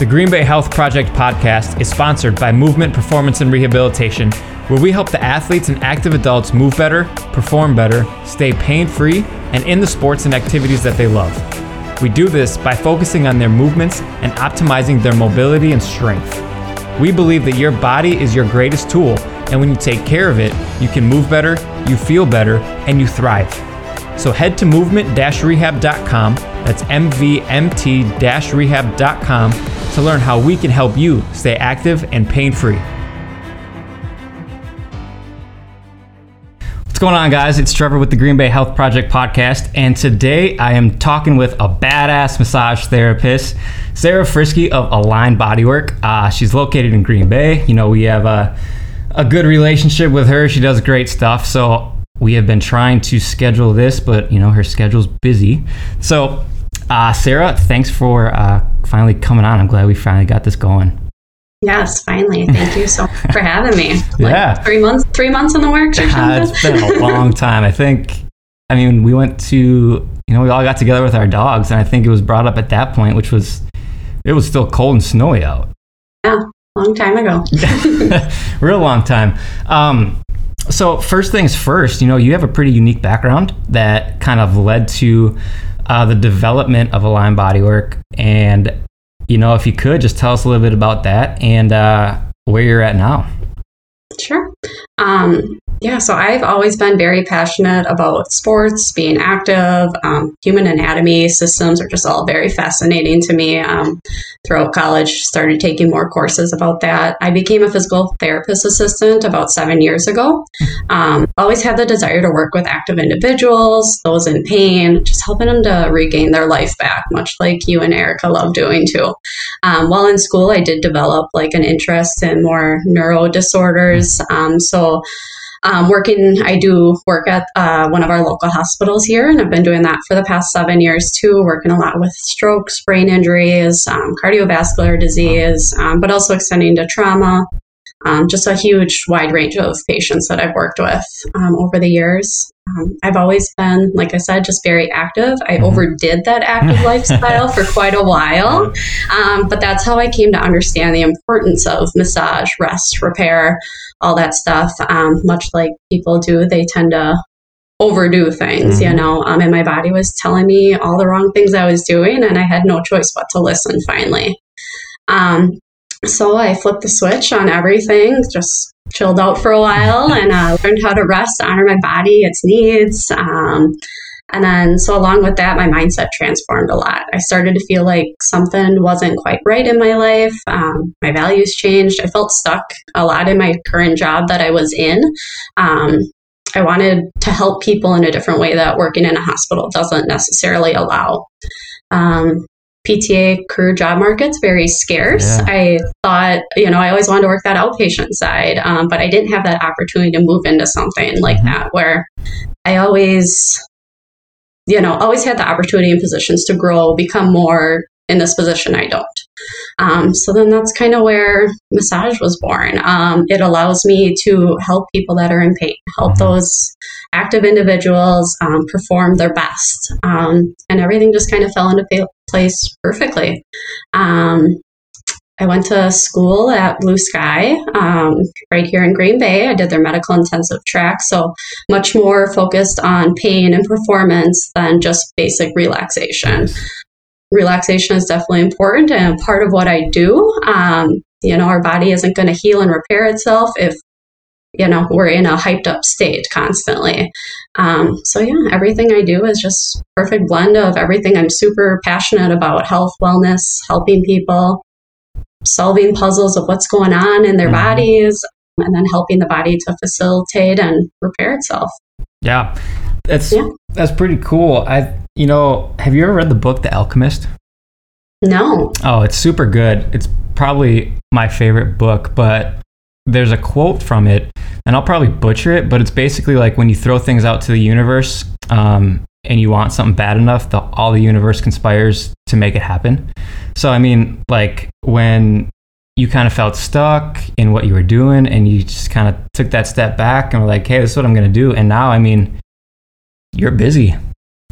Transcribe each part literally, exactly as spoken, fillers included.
The Green Bay Health Project Podcast is sponsored by Movement Performance and Rehabilitation, where we help the athletes and active adults move better, perform better, stay pain-free, and in the sports and activities that they love. We do this by focusing on their movements and optimizing their mobility and strength. We believe that your body is your greatest tool, and when you take care of it, you can move better, you feel better, and you thrive. So head to movement dash rehab dot com, that's M V M T dash rehab dot com, to learn how we can help you stay active and pain-free. What's going on, guys? It's Trevor with the Green Bay Health Project Podcast, and today I am talking with a badass massage therapist, Sara Friske of Align Bodywork. Uh, she's located in Green Bay. You know, we have a, a good relationship with her. She does great stuff, so we have been trying to schedule this, but, you know, her schedule's busy. So, uh, Sara, thanks for Uh, finally coming on. I'm glad we finally got this going. Yes, finally. Thank you so much for having me. Like yeah. Three months, three months in the works or something? Uh, it's been a long time. I think, I mean, we went to, you know, we all got together with our dogs, and I think it was brought up at that point, which was, it was still cold and snowy out. Yeah, long time ago. Real long time. Um, so first things first, you know, you have a pretty unique background that kind of led to Uh, the development of Align Bodywork, and, you know, if you could just tell us a little bit about that and uh, where you're at now. Sure. Um, yeah, so I've always been very passionate about sports, being active, um, human anatomy, systems are just all very fascinating to me. Um, throughout college, started taking more courses about that. I became a physical therapist assistant about seven years ago. Um, always had the desire to work with active individuals, those in pain, just helping them to regain their life back, much like you and Erica love doing too. Um, while in school, I did develop like an interest in more neuro disorders. Um, so Um, working, I do work at uh, one of our local hospitals here, and I've been doing that for the past seven years too, working a lot with strokes, brain injuries, um, cardiovascular disease, um, but also extending to trauma, um, just a huge wide range of patients that I've worked with um, over the years. Um, I've always been, like I said, just very active. I mm-hmm. overdid that active lifestyle for quite a while, um, but that's how I came to understand the importance of massage, rest, repair, all that stuff. Um, much like people do, they tend to overdo things, mm-hmm. you know, um, and my body was telling me all the wrong things I was doing, and I had no choice but to listen finally. Um, so I flipped the switch on everything, just chilled out for a while, and uh, learned how to rest, honor my body, its needs. Um, and then, so along with that, my mindset transformed a lot. I started to feel like something wasn't quite right in my life. Um, my values changed. I felt stuck a lot in my current job that I was in. Um, I wanted to help people in a different way that working in a hospital doesn't necessarily allow. Um, P T A career job market's very scarce. Yeah. I thought, you know, I always wanted to work that outpatient side, um, but I didn't have that opportunity to move into something like mm-hmm. that, where I always, you know, always had the opportunity and positions to grow, become more. In this position, I don't. Um, so then that's kind of where massage was born. Um, it allows me to help people that are in pain, help mm-hmm. those active individuals um, perform their best. Um, and everything just kind of fell into p- place perfectly. Um, I went to school at Blue Sky um, right here in Green Bay. I did their medical intensive track, so much more focused on pain and performance than just basic relaxation. Relaxation is definitely important and part of what I do. Um, you know, our body isn't going to heal and repair itself if, you know, we're in a hyped up state constantly. Um, so yeah, everything I do is just perfect blend of everything. I'm super passionate about health, wellness, helping people, solving puzzles of what's going on in their mm-hmm. bodies, and then helping the body to facilitate and repair itself. Yeah. That's yeah. that's pretty cool. I you know, have you ever read the book The Alchemist? No. Oh, it's super good. It's probably my favorite book, but there's a quote from it, and I'll probably butcher it, but it's basically like when you throw things out to the universe um, and you want something bad enough, the, all the universe conspires to make it happen. So, I mean, like when you kind of felt stuck in what you were doing and you just kind of took that step back and were like, hey, this is what I'm going to do. And now, I mean, you're busy.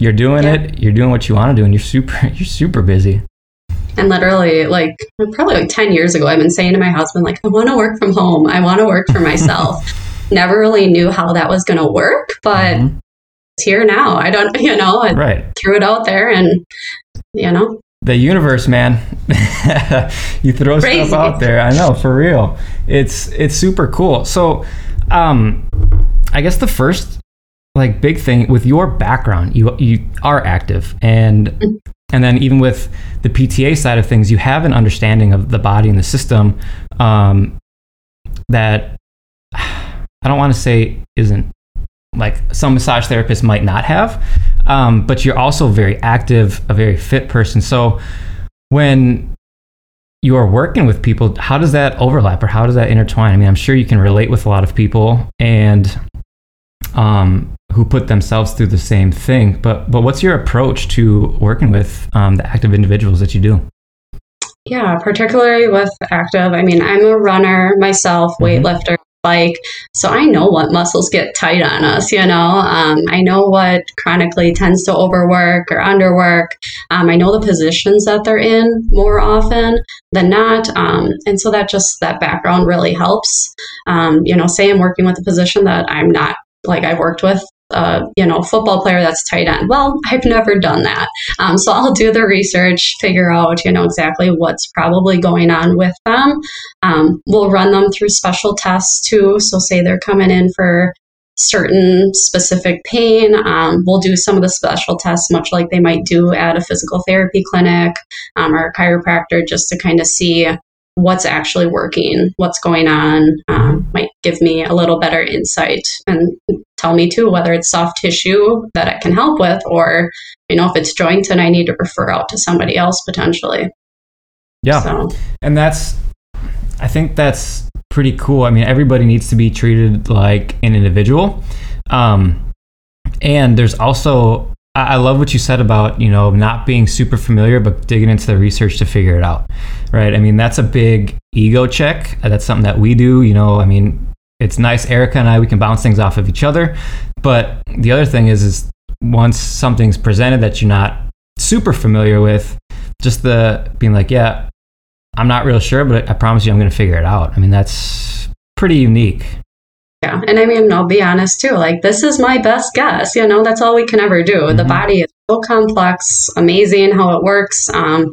You're doing yeah. it. You're doing what you want to do, and you're super, you're super busy. And literally, like, probably like ten years ago, I've been saying to my husband, like, I want to work from home. I want to work for myself. Never really knew how that was going to work, but mm-hmm. it's here now. I don't, you know, I right. threw it out there and, you know. The universe, man. You throw Crazy. stuff out there. I know, for real. It's, it's super cool. So, um, I guess the first, like, big thing with your background, you, you are active and... Mm-hmm. And then even with the P T A side of things, you have an understanding of the body and the system um, that I don't want to say isn't like some massage therapists might not have, um, but you're also very active, a very fit person. So when you're working with people, how does that overlap or how does that intertwine? I mean, I'm sure you can relate with a lot of people and um who put themselves through the same thing, but but what's your approach to working with um, the active individuals that you do? Yeah, particularly with active. I mean, I'm a runner myself, weightlifter, mm-hmm. bike, so I know what muscles get tight on us, you know. Um, I know what chronically tends to overwork or underwork. Um, I know the positions that they're in more often than not. Um, and so that just, that background really helps. Um, you know, say I'm working with a position that I'm not, like I've worked with Uh, you know, football player that's tight end. Well, I've never done that. Um, so I'll do the research, figure out, you know, exactly what's probably going on with them. Um, we'll run them through special tests too. So say they're coming in for certain specific pain. Um, we'll do some of the special tests, much like they might do at a physical therapy clinic um, or a chiropractor, just to kind of see what's actually working, what's going on, um, might give me a little better insight and tell me too, whether it's soft tissue that I can help with, or, you know, if it's joint and I need to refer out to somebody else potentially. Yeah. So. And that's, I think that's pretty cool. I mean, everybody needs to be treated like an individual. Um, and there's also, I love what you said about, you know, not being super familiar, but digging into the research to figure it out, right? I mean, that's a big ego check. That's something that we do, you know. I mean, it's nice, Erica and I, we can bounce things off of each other. But the other thing is, is once something's presented that you're not super familiar with, just the being like, yeah, I'm not real sure, but I promise you I'm going to figure it out. I mean, that's pretty unique. Yeah. And I mean, I'll be honest too, like this is my best guess, you know, that's all we can ever do. Mm-hmm. The body is so complex, amazing how it works. Um,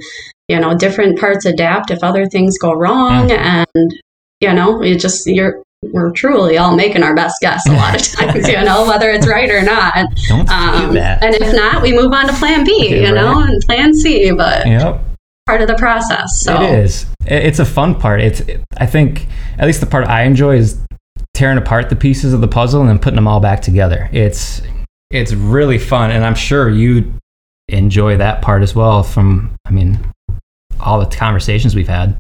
you know, different parts adapt if other things go wrong. Yeah. And, you know, you just, you're, we're truly all making our best guess a lot of times, you know, whether it's right or not. Don't um, do that. And if not, we move on to plan B, okay, you right. know, and plan C, but yep. part of the process. So. It is. It's a fun part. It's, it, I think, at least the part I enjoy is tearing apart the pieces of the puzzle and then putting them all back together. It's it's really fun, and I'm sure you enjoy that part as well from, I mean, all the conversations we've had.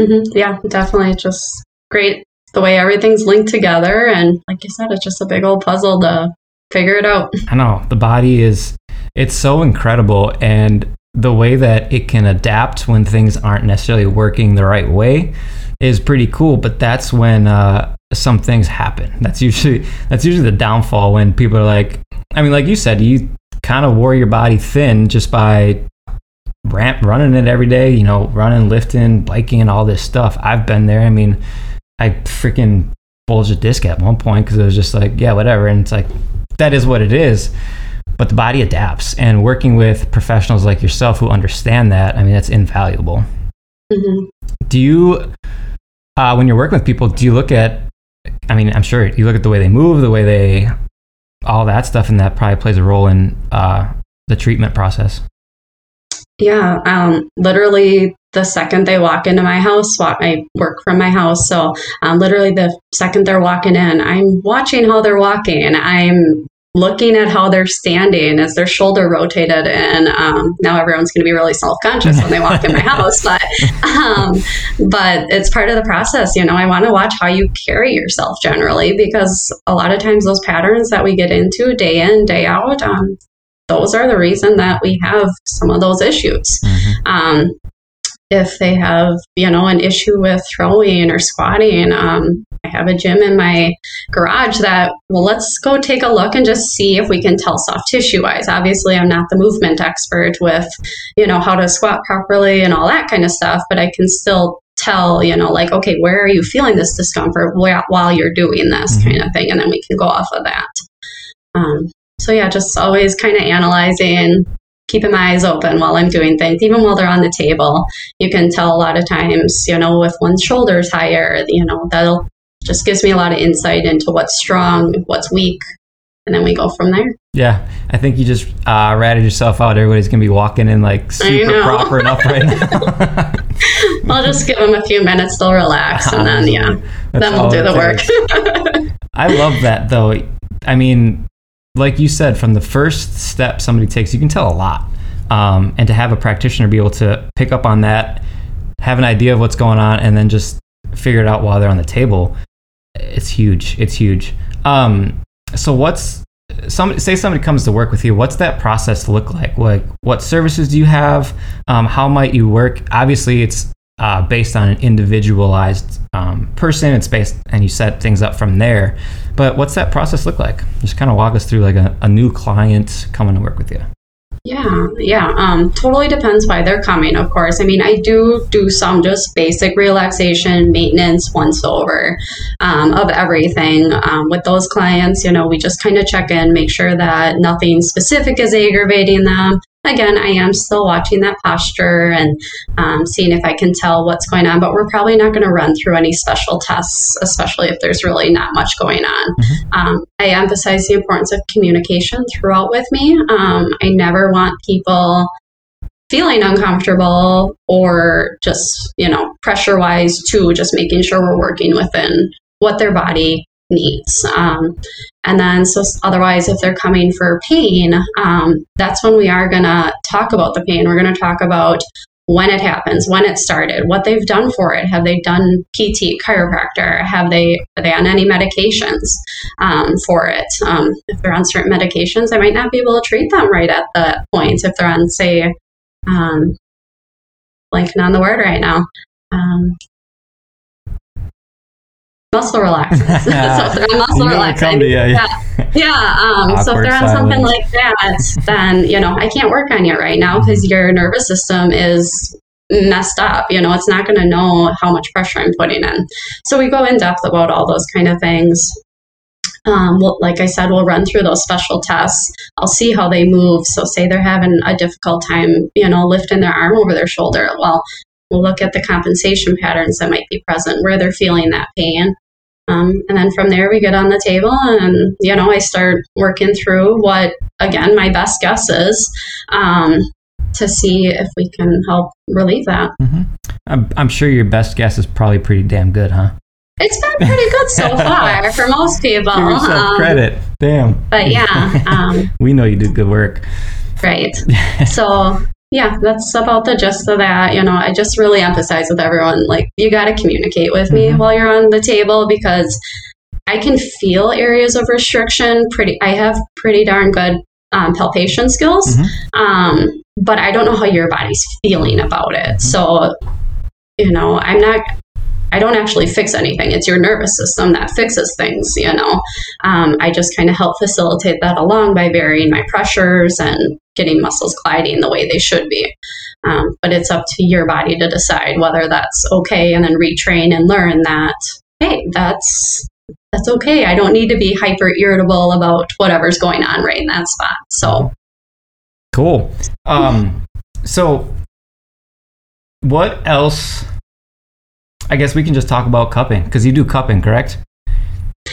Mm-hmm. Yeah, definitely. Just great the way everything's linked together, and like you said, it's just a big old puzzle to figure it out. I know. The body is, it's so incredible, and the way that it can adapt when things aren't necessarily working the right way is pretty cool, but that's when uh, some things happen. That's usually that's usually the downfall when people are like, I mean, like you said, you kind of wore your body thin just by ramp, running it every day, you know, running, lifting, biking, all this stuff. I've been there. I mean, I freaking bulged a disc at one point because it was just like, yeah, whatever. And it's like, that is what it is. But the body adapts, and working with professionals like yourself who understand that, I mean, that's invaluable. Mm-hmm. Do you... Uh, when you're working with people, do you look at, I mean, I'm sure you look at the way they move, the way they, all that stuff, and that probably plays a role in uh, the treatment process. Yeah, um, literally the second they walk into my house, walk, I work from my house, so um, literally the second they're walking in, I'm watching how they're walking. I'm looking at how they're standing, is their shoulder rotated? And um, now everyone's going to be really self-conscious when they walk in my house, but um, but it's part of the process. You know, I want to watch how you carry yourself generally, because a lot of times those patterns that we get into day in, day out, um, those are the reason that we have some of those issues. Mm-hmm. Um, if they have, you know, an issue with throwing or squatting, um, I have a gym in my garage that, well, let's go take a look and just see if we can tell soft tissue wise. Obviously, I'm not the movement expert with, you know, how to squat properly and all that kind of stuff, but I can still tell, you know, like, okay, where are you feeling this discomfort while you're doing this mm-hmm. kind of thing? And then we can go off of that. Um, so yeah, just always kind of analyzing, keeping my eyes open while I'm doing things, even while they're on the table. You can tell a lot of times, you know, with one's shoulders higher, you know, that'll just gives me a lot of insight into what's strong, what's weak, and then we go from there. Yeah, I think you just uh, ratted yourself out. Everybody's going to be walking in like super proper and upright now. I'll just give them a few minutes, they'll relax, and then, yeah, That's then we'll do the work. I love that, though. I mean, like you said, from the first step somebody takes, you can tell a lot. Um, and to have a practitioner be able to pick up on that, have an idea of what's going on, and then just figure it out while they're on the table, it's huge. It's huge. Um, so what's, somebody, say somebody comes to work with you, what's that process look like? Like, what services do you have? Um, how might you work? Obviously, it's uh, based on an individualized um, person. It's based, and you set things up from there. But what's that process look like? Just kind of walk us through like a, a new client coming to work with you. Yeah, yeah. Um, totally depends why they're coming, of course. I mean, I do do some just basic relaxation, maintenance, once over um, of everything. Um, with those clients, you know, we just kind of check in, make sure that nothing specific is aggravating them. Again, I am still watching that posture and um, seeing if I can tell what's going on, but we're probably not going to run through any special tests, especially if there's really not much going on. Mm-hmm. Um, I emphasize the importance of communication throughout with me. Um, I never want people feeling uncomfortable or just, you know, pressure-wise too, just making sure we're working within what their body needs. Um, and then, so otherwise, if they're coming for pain, um, that's when we are going to talk about the pain. We're going to talk about when it happens, when it started, what they've done for it. Have they done P T, chiropractor? Have they, are they on any medications um, for it? Um, if they're on certain medications, I might not be able to treat them right at the point. If they're on, say, um, blanking on the word right now. Um, Muscle relaxants. so if they're muscle relaxants. Yeah, yeah. yeah. Um, so if they're on silence. Something like that, then, you know, I can't work on you right now because your nervous system is messed up. You know, it's not going to know how much pressure I'm putting in. So we go in depth about all those kind of things. Um, we'll, like I said, we'll run through those special tests. I'll see how they move. So say they're having a difficult time, you know, lifting their arm over their shoulder. Well, we'll look at the compensation patterns that might be present, where they're feeling that pain. Um, and then from there, we get on the table and, you know, I start working through what, again, my best guess is um, to see if we can help relieve that. Mm-hmm. I'm, I'm sure your best guess is probably pretty damn good, huh? It's been pretty good so far for most people. Give yourself um, credit. Damn. But yeah. Um, we know you do good work. Right. So... yeah, that's about the gist of that. You know, I just really emphasize with everyone, like, you got to communicate with me mm-hmm. while you're on the table, because I can feel areas of restriction. Pretty, I have pretty darn good um, palpation skills, mm-hmm. um, but I don't know how your body's feeling about it. Mm-hmm. So, you know, I'm not, I don't actually fix anything. It's your nervous system that fixes things, you know. Um, I just kind of help facilitate that along by varying my pressures and getting muscles gliding the way they should be. Um, but it's up to your body to decide whether that's okay, and then retrain and learn that, hey, that's that's okay. I don't need to be hyper irritable about whatever's going on right in that spot. So cool. Um, so what else? I guess we can just talk about cupping, because you do cupping, correct?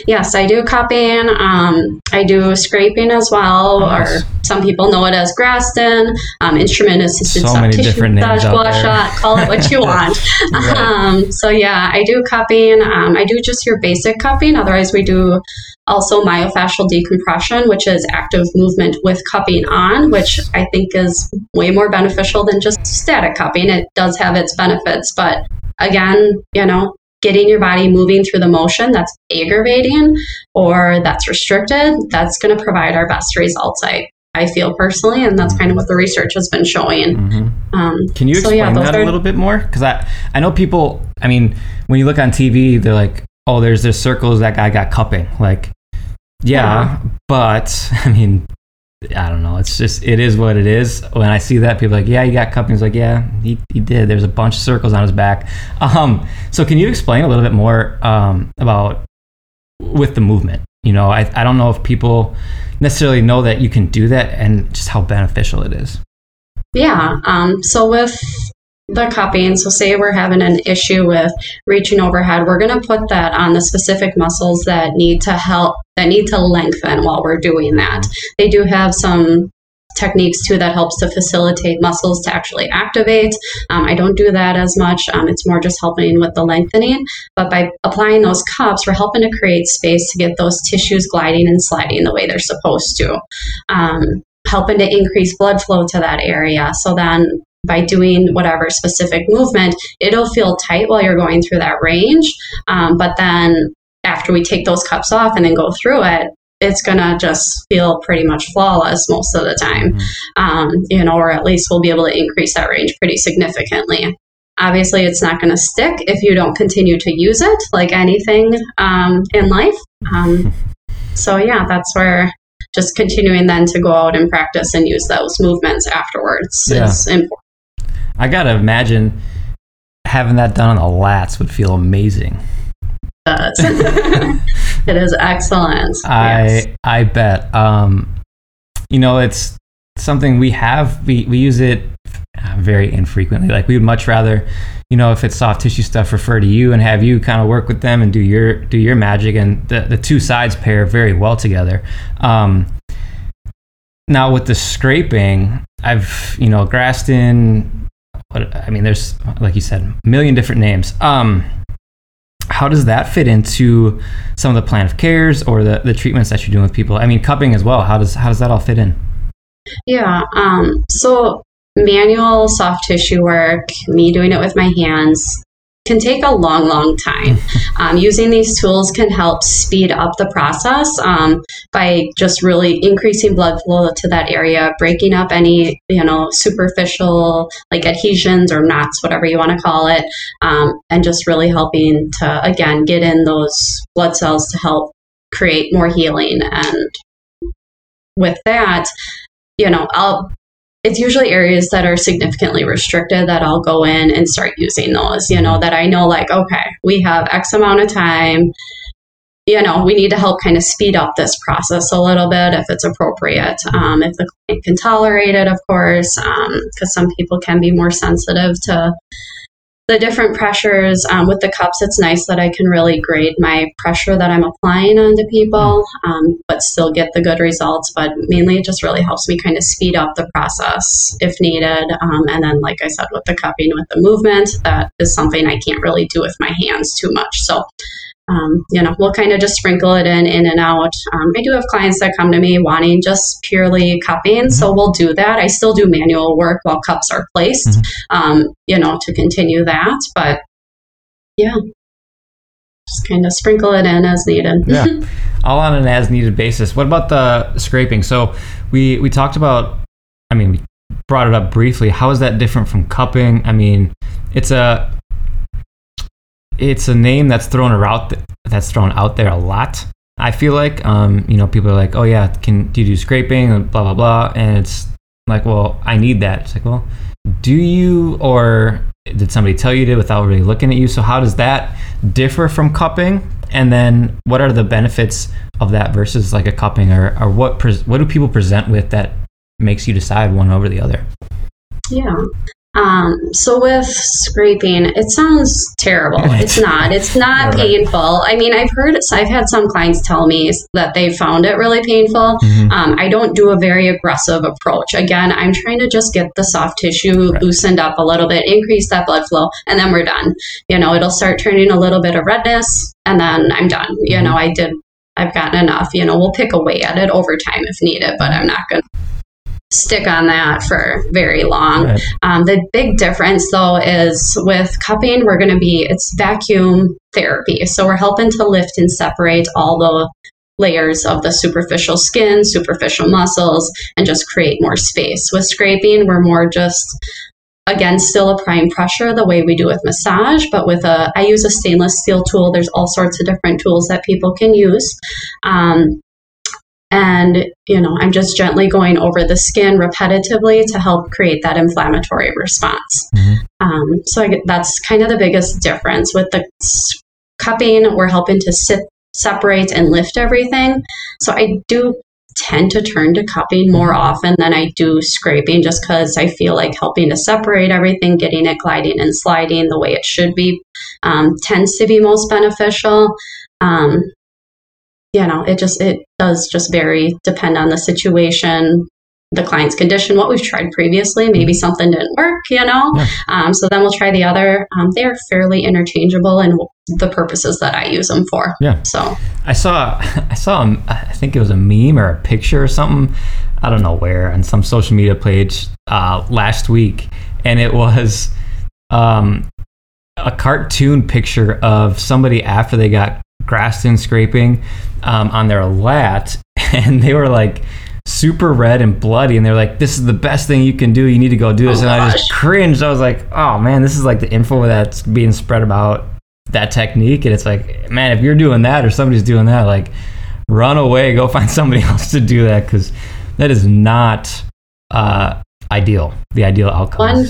Yes, I do cupping. Um, I do scraping as well, nice. Or some people know it as Graston, um, instrument-assisted so soft tissue massage, blow shot, call it what you want. Right. Um, so yeah, I do cupping. Um, I do just your basic cupping. Otherwise, we do also myofascial decompression, which is active movement with cupping on, which I think is way more beneficial than just static cupping. It does have its benefits, but again, you know, getting your body moving through the motion that's aggravating or that's restricted, that's going to provide our best results, I I feel personally, and that's kind of what the research has been showing. Mm-hmm. Um, Can you so explain yeah, that are... a little bit more? Because I, I know people, I mean, when you look on T V, they're like, oh, there's this circles, that guy got cupping. Like, yeah, yeah, but I mean, I don't know. It's just, it is what it is. When I see that, people are like, yeah, he got cupping. He's like, yeah, he, he did. There's a bunch of circles on his back. Um, so can you explain a little bit more um, about with the movement? You know, I, I don't know if people necessarily know that you can do that and just how beneficial it is. Yeah. Um, so with the cupping, so say we're having an issue with reaching overhead, we're going to put that on the specific muscles that need to help, that need to lengthen while we're doing that. They do have some techniques too that helps to facilitate muscles to actually activate. Um, I don't do that as much. Um, it's more just helping with the lengthening. But by applying those cups, we're helping to create space to get those tissues gliding and sliding the way they're supposed to, um, helping to increase blood flow to that area. So then by doing whatever specific movement, it'll feel tight while you're going through that range. Um, but then after we take those cups off and then go through it, it's going to just feel pretty much flawless most of the time, mm-hmm. um, you know, or at least we'll be able to increase that range pretty significantly. Obviously, it's not going to stick if you don't continue to use it, like anything um, in life. Um, so, yeah, that's where just continuing then to go out and practice and use those movements afterwards yeah. is important. I got to imagine having that done on the lats would feel amazing. It does. It is excellent. I yes. I bet. Um, you know, it's something we have. We, we use it very infrequently. Like, we would much rather, you know, if it's soft tissue stuff, refer to you and have you kind of work with them and do your do your magic. And the, the two sides pair very well together. Um, now, with the scraping, I've, you know, Graston... I mean, there's, like you said, a million different names. Um, how does that fit into some of the plan of cares or the, the treatments that you're doing with people? I mean, cupping as well. How does how does that all fit in? Yeah. Um, so manual soft tissue work, me doing it with my hands, can take a long, long time. Um, using these tools can help speed up the process um, by just really increasing blood flow to that area, breaking up any, you know, superficial like adhesions or knots, whatever you want to call it, um, and just really helping to, again, get in those blood cells to help create more healing. And with that, you know, I'll it's usually areas that are significantly restricted that I'll go in and start using those, you know, that I know like, okay, we have X amount of time, you know, we need to help kind of speed up this process a little bit if it's appropriate, um, if the client can tolerate it, of course, um, because some people can be more sensitive to the different pressures. Um, with the cups, it's nice that I can really grade my pressure that I'm applying onto people, um, but still get the good results. But mainly, it just really helps me kind of speed up the process if needed. Um, and then, like I said, with the cupping, with the movement, that is something I can't really do with my hands too much. So, um, you know, we'll kind of just sprinkle it in, in and out. Um, I do have clients that come to me wanting just purely cupping, mm-hmm. so we'll do that. I still do manual work while cups are placed, mm-hmm. um, you know, to continue that. But yeah, just kind of sprinkle it in as needed. Yeah, all on an as needed basis. What about the scraping? So we, we talked about, I mean, we brought it up briefly. How is that different from cupping? I mean, it's a, It's a name that's thrown around th- that's thrown out there a lot. I feel like, um, you know, people are like, "Oh yeah, can do you do scraping?" and blah blah blah. And it's like, "Well, I need that." It's like, "Well, do you, or did somebody tell you to without really looking at you?" So how does that differ from cupping? And then what are the benefits of that versus like a cupping, or or what pre- what do people present with that makes you decide one over the other? Yeah. Um, so with scraping, it sounds terrible. It's not. It's not right. painful. I mean, I've heard, I've had some clients tell me that they found it really painful. Mm-hmm. Um, I don't do a very aggressive approach. Again, I'm trying to just get the soft tissue right. loosened up a little bit, increase that blood flow, and then we're done. You know, it'll start turning a little bit of redness, and then I'm done. Mm-hmm. You know, I did, I've gotten enough. You know, we'll pick away at it over time if needed, but I'm not going to stick on that for very long. Right. Um, the big difference, though, is with cupping, we're going to be, it's vacuum therapy. So we're helping to lift and separate all the layers of the superficial skin, superficial muscles, and just create more space. With scraping, we're more just, again, still applying pressure the way we do with massage, but with a, I use a stainless steel tool. There's all sorts of different tools that people can use. Um, And, you know, I'm just gently going over the skin repetitively to help create that inflammatory response. Mm-hmm. Um, so I, that's kind of the biggest difference. With the cupping, we're helping to sit, separate and lift everything. So I do tend to turn to cupping more often than I do scraping, just because I feel like helping to separate everything, getting it gliding and sliding the way it should be, um, tends to be most beneficial. Um, you know, it just, it does just vary, depend on the situation, the client's condition, what we've tried previously. Maybe something didn't work, you know? Yeah. Um, so then we'll try the other. Um, they are fairly interchangeable in the purposes that I use them for. Yeah. So I saw, I saw, I think it was a meme or a picture or something, I don't know where, on some social media page uh, last week. And it was um, a cartoon picture of somebody after they got grasped in scraping um, on their lat, and they were like super red and bloody, and they're like, "This is the best thing you can do. You need to go do this." Oh, and gosh. I just cringed. I was like, "Oh man, this is like the info that's being spread about that technique." And it's like, man, if you're doing that or somebody's doing that, like, run away, go find somebody else to do that, because that is not uh, ideal. The ideal outcome.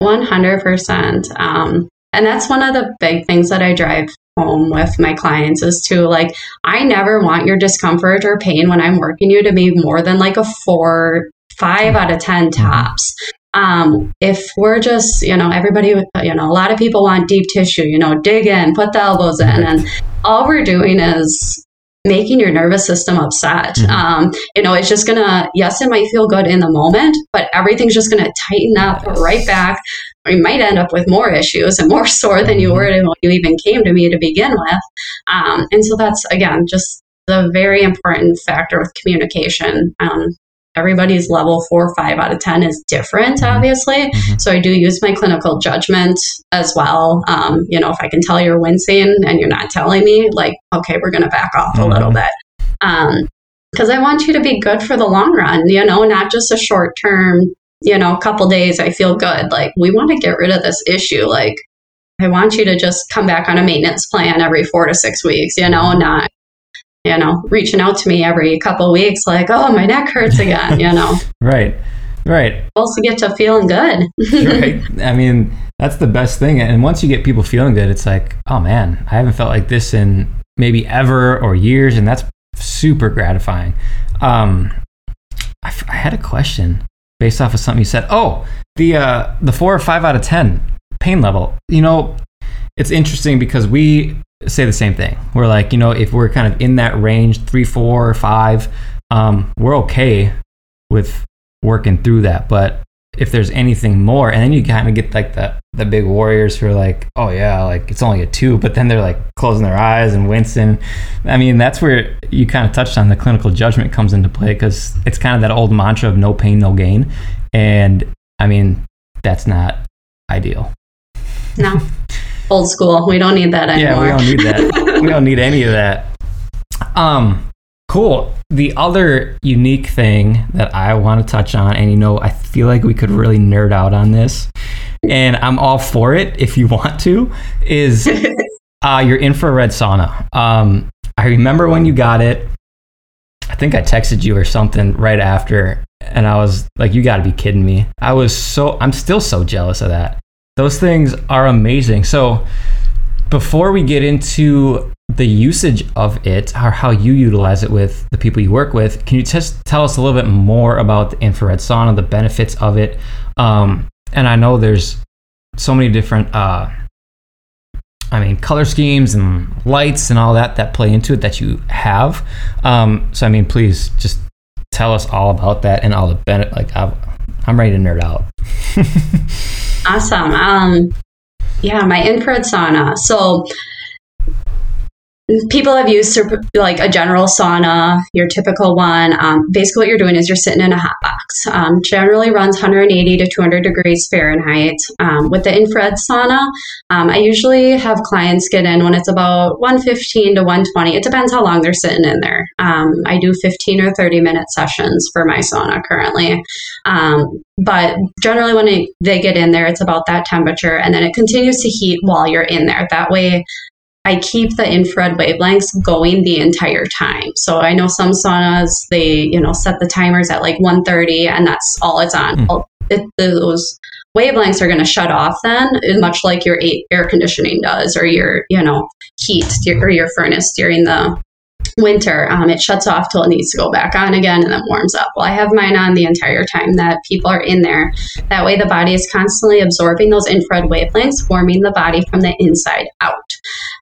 One hundred percent. Um, and that's one of the big things that I drive home with my clients is to, like, I never want your discomfort or pain when I'm working you to be more than like a four, five out of ten tops. Um, if we're just, you know, everybody, with, you know, a lot of people want deep tissue, you know, dig in, put the elbows in. And all we're doing is making your nervous system upset. Mm-hmm. Um, you know, it's just going to, yes, it might feel good in the moment, but everything's just going to tighten up yes. right back. Or you might end up with more issues and more sore than you were when you even came to me to begin with. Um, and so that's, again, just the very important factor with communication. Um, everybody's level four, five out of ten is different, obviously. Mm-hmm. So I do use my clinical judgment as well. Um, you know, if I can tell you're wincing and you're not telling me, like, okay, we're going to back off mm-hmm. a little bit. Um, because I want you to be good for the long run, you know, not just a short term, you know, a couple days, I feel good. Like, we want to get rid of this issue. Like, I want you to just come back on a maintenance plan every four to six weeks, you know, not, you know, reaching out to me every couple weeks like, oh, my neck hurts again, you know. Right, right. Also get to feeling good. Right. I mean, that's the best thing. And once you get people feeling good, it's like, oh, man, I haven't felt like this in maybe ever or years. And that's super gratifying. Um, I, f- I had a question. Based off of something you said, oh, the uh, the four or five out of ten pain level. You know, it's interesting because we say the same thing. We're like, you know, if we're kind of in that range, three, four, five, um, we're okay with working through that. But if there's anything more, and then you kind of get like the the big warriors who are like, oh yeah, like it's only a two, but then they're like closing their eyes and wincing. I mean, that's where you kind of touched on the clinical judgment comes into play, because it's kind of that old mantra of no pain, no gain. And I mean, that's not ideal. No, old school. We don't need that anymore. Yeah, we don't need that. We don't need any of that. Um, cool. The other unique thing that I want to touch on, and you know, I feel like we could really nerd out on this, and I'm all for it if you want to, is uh, your infrared sauna. Um, I remember when you got it, I think I texted you or something right after, and I was like, you got to be kidding me. I was so, I'm still so jealous of that. Those things are amazing. So before we get into the usage of it or how you utilize it with the people you work with, can you just tell us a little bit more about the infrared sauna, the benefits of it, um, And I know there's so many different, uh, I mean, color schemes and lights and all that that play into it that you have. Um, so, I mean, please just tell us all about that and all the benefits. Like, I've, I'm ready to nerd out. Awesome. Um, yeah, my infrared sauna. So, people have used like a general sauna, your typical one. Um, basically, what you're doing is you're sitting in a hot box. Um, generally runs one hundred eighty to two hundred degrees Fahrenheit. Um, with the infrared sauna, um, I usually have clients get in when it's about one fifteen to one twenty. It depends how long they're sitting in there. Um, I do fifteen or thirty minute sessions for my sauna currently. Um, but generally when it, they get in there, it's about that temperature. And then it continues to heat while you're in there. That way, I keep the infrared wavelengths going the entire time. So I know some saunas, they, you know, set the timers at like one thirty and that's all it's on. Mm. It, those wavelengths are going to shut off then, much like your air conditioning does, or your, you know, heat or your furnace during the winter. Um, it shuts off till it needs to go back on again and then warms up. Well, I have mine on the entire time that people are in there. That way the body is constantly absorbing those infrared wavelengths, warming the body from the inside out.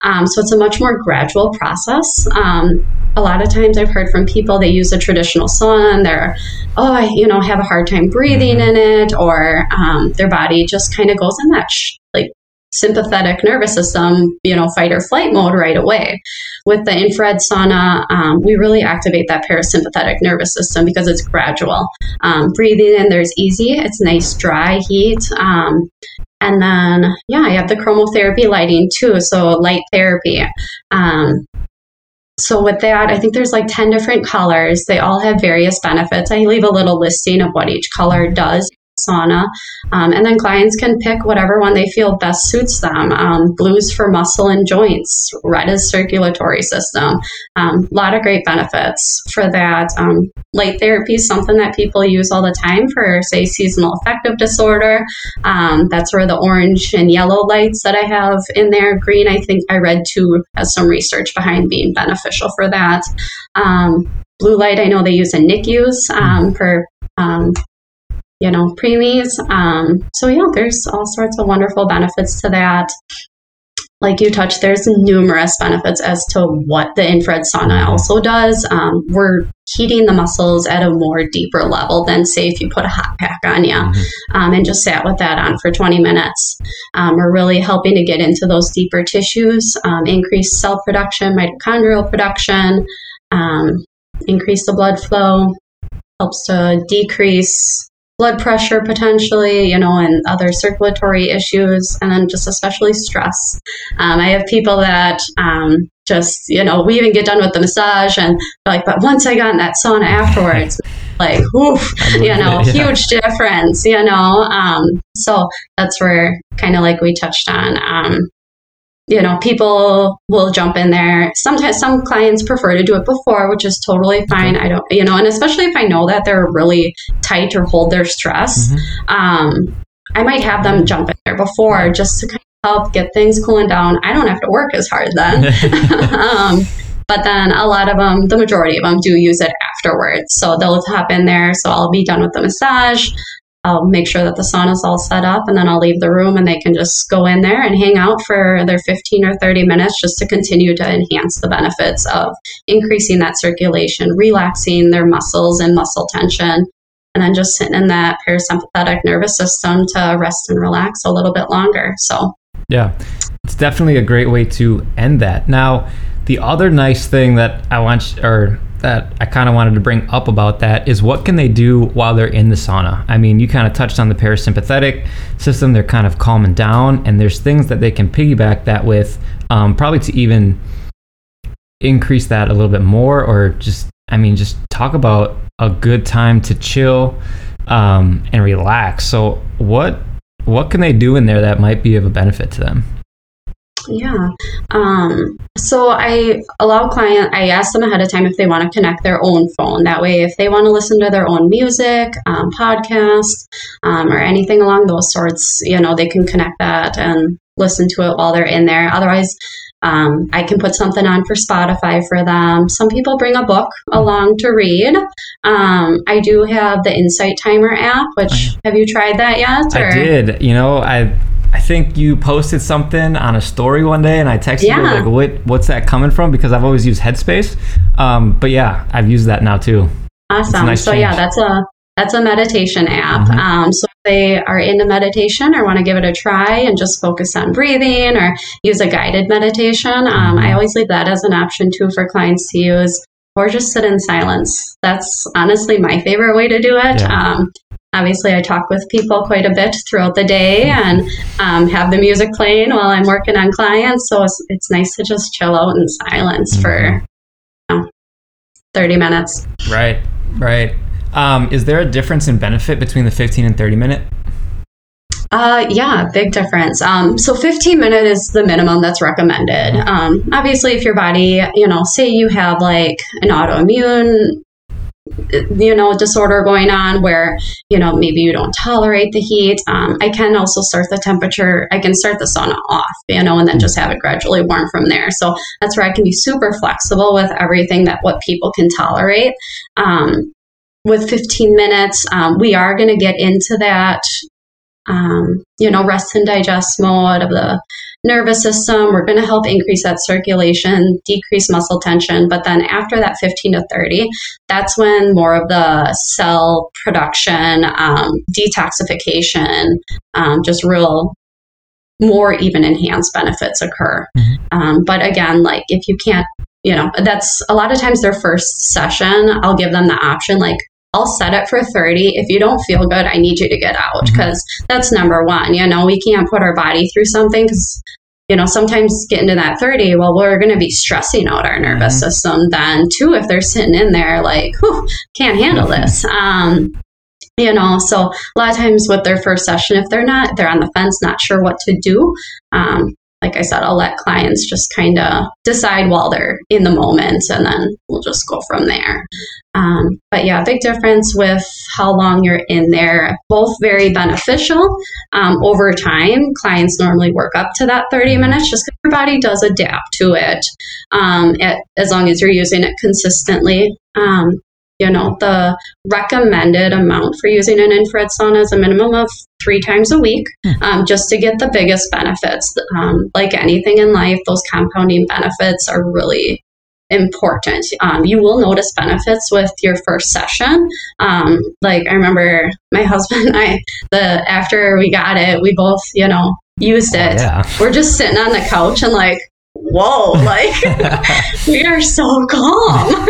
Um, so it's a much more gradual process. Um, a lot of times I've heard from people, they use a traditional sauna and they're, oh, I, you know, have a hard time breathing in it, or um, their body just kind of goes in that sh- like sympathetic nervous system, you know, fight or flight mode right away. With the infrared sauna, um, we really activate that parasympathetic nervous system because it's gradual. Um, breathing in there's easy. It's nice, dry heat. Um, and then, yeah, I have the chromotherapy lighting too. So light therapy. Um, so with that, I think there's like ten different colors. They all have various benefits. I leave a little listing of what each color does. Sauna. Um, and then clients can pick whatever one they feel best suits them. Um, blue's for muscle and joints. Red is circulatory system. A um, lot of great benefits for that. Um, light therapy is something that people use all the time for, say, seasonal affective disorder. Um, that's where the orange and yellow lights that I have in there. Green, I think I read too, has some research behind being beneficial for that. Um, blue light, I know they use in N I C Us um, for um, you know, preemies. Um, so yeah, there's all sorts of wonderful benefits to that. Like you touched, there's numerous benefits as to what the infrared sauna also does. Um, we're heating the muscles at a more deeper level than, say, if you put a hot pack on you mm-hmm. um, and just sat with that on for twenty minutes. Um, we're really helping to get into those deeper tissues, um, increase cell production, mitochondrial production, um, increase the blood flow, helps to decrease blood pressure potentially, you know, and other circulatory issues, and then just especially stress. Um, I have people that um, just, you know, we even get done with the massage and like, but once I got in that sauna afterwards, like, oof, you know, it, yeah. huge difference, you know. Um, so that's where kind of like we touched on, um, you know, people will jump in there. Sometimes some clients prefer to do it before, which is totally fine. I don't, you know, and especially if I know that they're really tight or hold their stress, mm-hmm. um, I might have them jump in there before just to kind of help get things cooling down. I don't have to work as hard then. um, but then a lot of them, the majority of them do use it afterwards. So they'll hop in there. So I'll be done with the massage. I'll make sure that the sauna's all set up, and then I'll leave the room and they can just go in there and hang out for their fifteen or thirty minutes just to continue to enhance the benefits of increasing that circulation, relaxing their muscles and muscle tension, and then just sitting in that parasympathetic nervous system to rest and relax a little bit longer. So, yeah, it's definitely a great way to end that. Now, the other nice thing that I want, or that I kind of wanted to bring up about that is what can they do while they're in the sauna? I mean, you kind of touched on the parasympathetic system. They're kind of calming down, and there's things that they can piggyback that with, um, probably to even increase that a little bit more, or just, I mean, just talk about a good time to chill, um, and relax. So what, what can they do in there that might be of a benefit to them? Yeah. Um, so I allow client, I ask them ahead of time if they want to connect their own phone. That way, if they want to listen to their own music, um, podcast, um, or anything along those sorts, you know, they can connect that and listen to it while they're in there. Otherwise, Um, I can put something on for Spotify for them. Some people bring a book along to read. Um, I do have the Insight Timer app, which have you tried that yet? Or? I did. You know, I I think you posted something on a story one day, and I texted yeah. you like, "What? What's that coming from?" Because I've always used Headspace. Um, but yeah, I've used that now too. Awesome. Nice so change. yeah, that's a that's a meditation app. Mm-hmm. Um, so they are into meditation or want to give it a try and just focus on breathing or use a guided meditation. Um, I always leave that as an option too for clients to use, or just sit in silence. That's honestly my favorite way to do it. Yeah. Um, obviously, I talk with people quite a bit throughout the day and um, have the music playing while I'm working on clients. So it's, it's nice to just chill out in silence mm-hmm. for you know, thirty minutes. Right, right. Um, is there a difference in benefit between the fifteen and thirty minute? Uh, yeah, big difference. Um, so fifteen minute is the minimum that's recommended. Um, obviously, if your body, you know, say you have like an autoimmune, you know, disorder going on where, you know, maybe you don't tolerate the heat. Um, I can also start the temperature. I can start the sauna off, you know, and then just have it gradually warm from there. So that's where I can be super flexible with everything that what people can tolerate. Um, With fifteen minutes, um, we are going to get into that, um, you know, rest and digest mode of the nervous system. We're going to help increase that circulation, decrease muscle tension. But then after that fifteen to thirty, that's when more of the cell production, um, detoxification, um, just real more even enhanced benefits occur. Mm-hmm. Um, but again, like if you can't, you know, that's a lot of times their first session, I'll give them the option, like, I'll set it for thirty. If you don't feel good, I need you to get out because mm-hmm. that's number one. You know, we can't put our body through something because, you know, sometimes getting to that thirty, well, we're going to be stressing out our nervous mm-hmm. system. Then two, if they're sitting in there like, whew, can't handle mm-hmm. this. Um, you know, so a lot of times with their first session, if they're not, they're on the fence, not sure what to do. Um, Like I said, I'll let clients just kind of decide while they're in the moment, and then we'll just go from there. Um, but yeah, big difference with how long you're in there. Both very beneficial. Um, over time, clients normally work up to that thirty minutes just because your body does adapt to it, um, it as long as you're using it consistently. Um, you know, the recommended amount for using an infrared sauna is a minimum of three times a week, um, just to get the biggest benefits. Um, like anything in life, those compounding benefits are really important. Um, you will notice benefits with your first session. Um, like I remember my husband and I, the, after we got it, we both, you know, used it. Oh, yeah. We're just sitting on the couch and like, whoa, like we are so calm.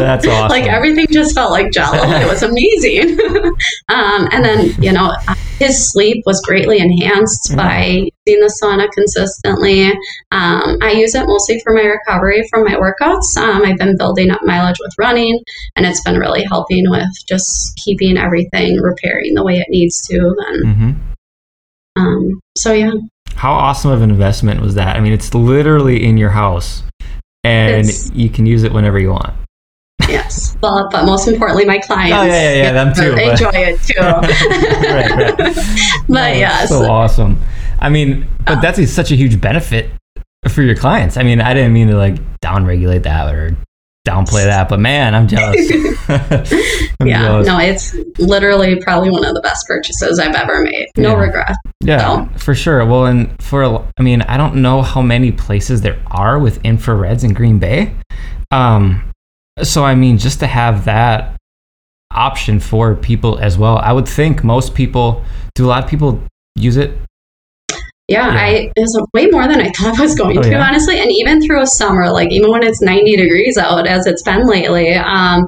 That's awesome. Like everything just felt like jello. It was amazing. um, and then, you know, his sleep was greatly enhanced mm. by using the sauna consistently. Um, I use it mostly for my recovery from my workouts. Um, I've been building up mileage with running, and it's been really helping with just keeping everything repairing the way it needs to. And, mm-hmm. um, so, yeah. How awesome of an investment was that? I mean, it's literally in your house, and it's, you can use it whenever you want. Yes. Well, but most importantly, my clients oh, yeah, yeah, yeah, them too, enjoy but. it too. right, right. But no, yes. So awesome. I mean, but oh. that's a, such a huge benefit for your clients. I mean, I didn't mean to like downregulate that or downplay that, but man, I'm jealous. I'm yeah, jealous. No, it's literally probably one of the best purchases I've ever made. No yeah. regret. Yeah, so. For sure. Well, and for, I mean, I don't know how many places there are with infrareds in Green Bay. Um, so, I mean, just to have that option for people as well, I would think most people, do a lot of people use it? Yeah, yeah. I, it was way more than I thought I was going oh, to, yeah? honestly. And even through a summer, like even when it's ninety degrees out, as it's been lately, um,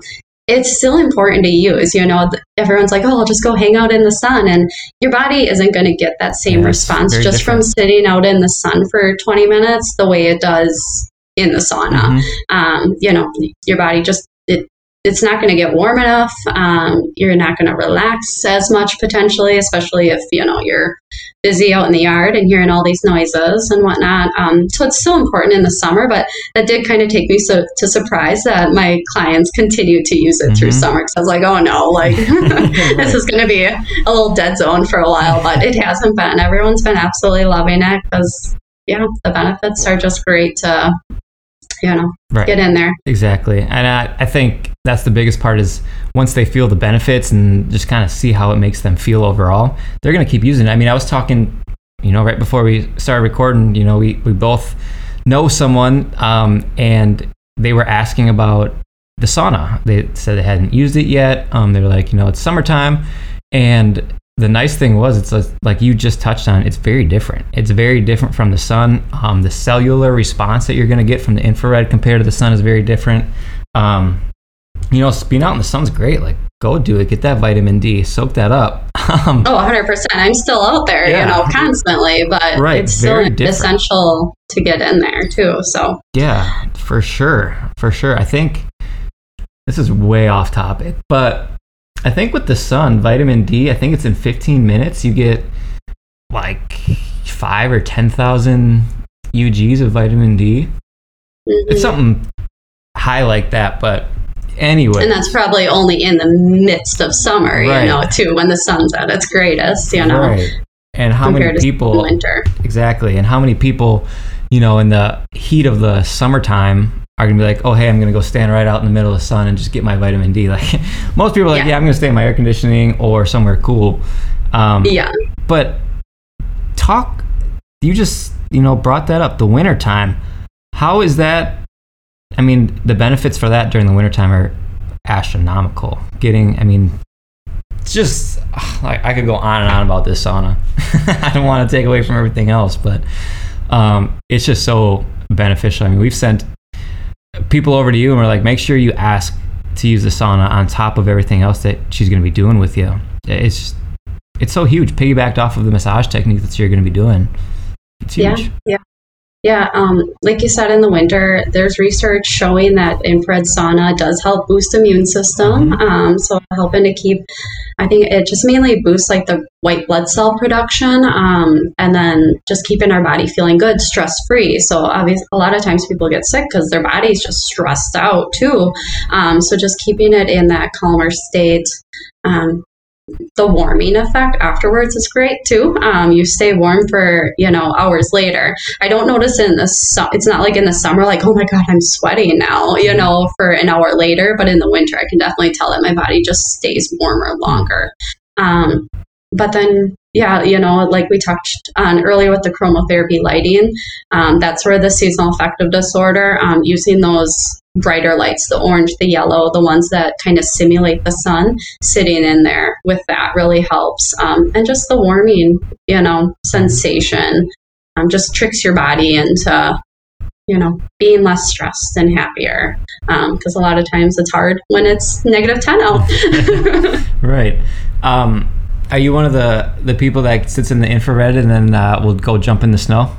it's still important to use. You know, everyone's like, oh, I'll just go hang out in the sun. And your body isn't going to get that same yeah, response just different. from sitting out in the sun for twenty minutes the way it does in the sauna. Mm-hmm. Um, you know, your body just, it, it's not going to get warm enough. Um, you're not going to relax as much potentially, especially if, you know, you're busy out in the yard and hearing all these noises and whatnot. Um, so it's so important in the summer, but that did kind of take me so to surprise that my clients continued to use it mm-hmm. through summer. Cause I was like, oh no, like this is going to be a little dead zone for a while, but it hasn't been. Everyone's been absolutely loving it because, yeah, the benefits are just great to, you know, right. get in there. Exactly. And I, I think that's the biggest part is once they feel the benefits and just kind of see how it makes them feel overall, they're going to keep using it. I mean, I was talking, you know, right before we started recording, you know, we, we both know someone um, and they were asking about the sauna. They said they hadn't used it yet. Um, they were like, you know, it's summertime. And the nice thing was, it's like, like you just touched on, it's very different. It's very different from the sun. Um, the cellular response that you're going to get from the infrared compared to the sun is very different. Um, you know, being out in the sun's great. Like, go do it. Get that vitamin D. Soak that up. Um, oh, one hundred percent. I'm still out there, yeah. you know, constantly. But right. it's still essential to get in there, too. So yeah, for sure. For sure. I think this is way off topic, but I think with the sun, vitamin D, I think it's in fifteen minutes, you get like five or ten thousand U Gs of vitamin D. Mm-hmm. It's something high like that, but anyway. And that's probably only in the midst of summer, right. you know, too, when the sun's at its greatest, you know. Right. And how many people, winter. Exactly. And how many people, you know, in the heat of the summertime, are gonna be like, oh hey, I'm gonna go stand right out in the middle of the sun and just get my vitamin D. Like most people are like, yeah. yeah, I'm gonna stay in my air conditioning or somewhere cool. Um, yeah. But talk, you just, you know, brought that up, the winter time. How is that? I mean, the benefits for that during the wintertime are astronomical. Getting, I mean, just like I could go on and on about this sauna. I don't want to take away from everything else, but um, it's just so beneficial. I mean, we've sent people over to you and we're like, make sure you ask to use the sauna on top of everything else that she's going to be doing with you. It's just, it's so huge, piggybacked off of the massage technique that you're going to be doing. It's huge. Yeah, yeah, yeah. Um, like you said, in the winter, there's research showing that infrared sauna does help boost immune system. Mm-hmm. Um, so helping to keep, I think it just mainly boosts like the white blood cell production, um, and then just keeping our body feeling good, stress-free. So obviously, a lot of times people get sick because their body's just stressed out too. Um, so just keeping it in that calmer state. Um, the warming effect afterwards is great too. Um, you stay warm for, you know, hours later. I don't notice in the su- it's not like in the summer, like, oh my God, I'm sweating now, you know, for an hour later. But in the winter, I can definitely tell that my body just stays warmer longer. Um, But then, yeah, you know, like we touched on earlier with the chromotherapy lighting, um, that's where the seasonal affective disorder, um, using those brighter lights, the orange, the yellow, the ones that kind of simulate the sun, sitting in there with that really helps. Um, and just the warming, you know, sensation um, just tricks your body into, you know, being less stressed and happier. Um, 'cause a lot of times it's hard when it's negative ten out. Right. Um Are you one of the, the people that sits in the infrared and then uh, will go jump in the snow?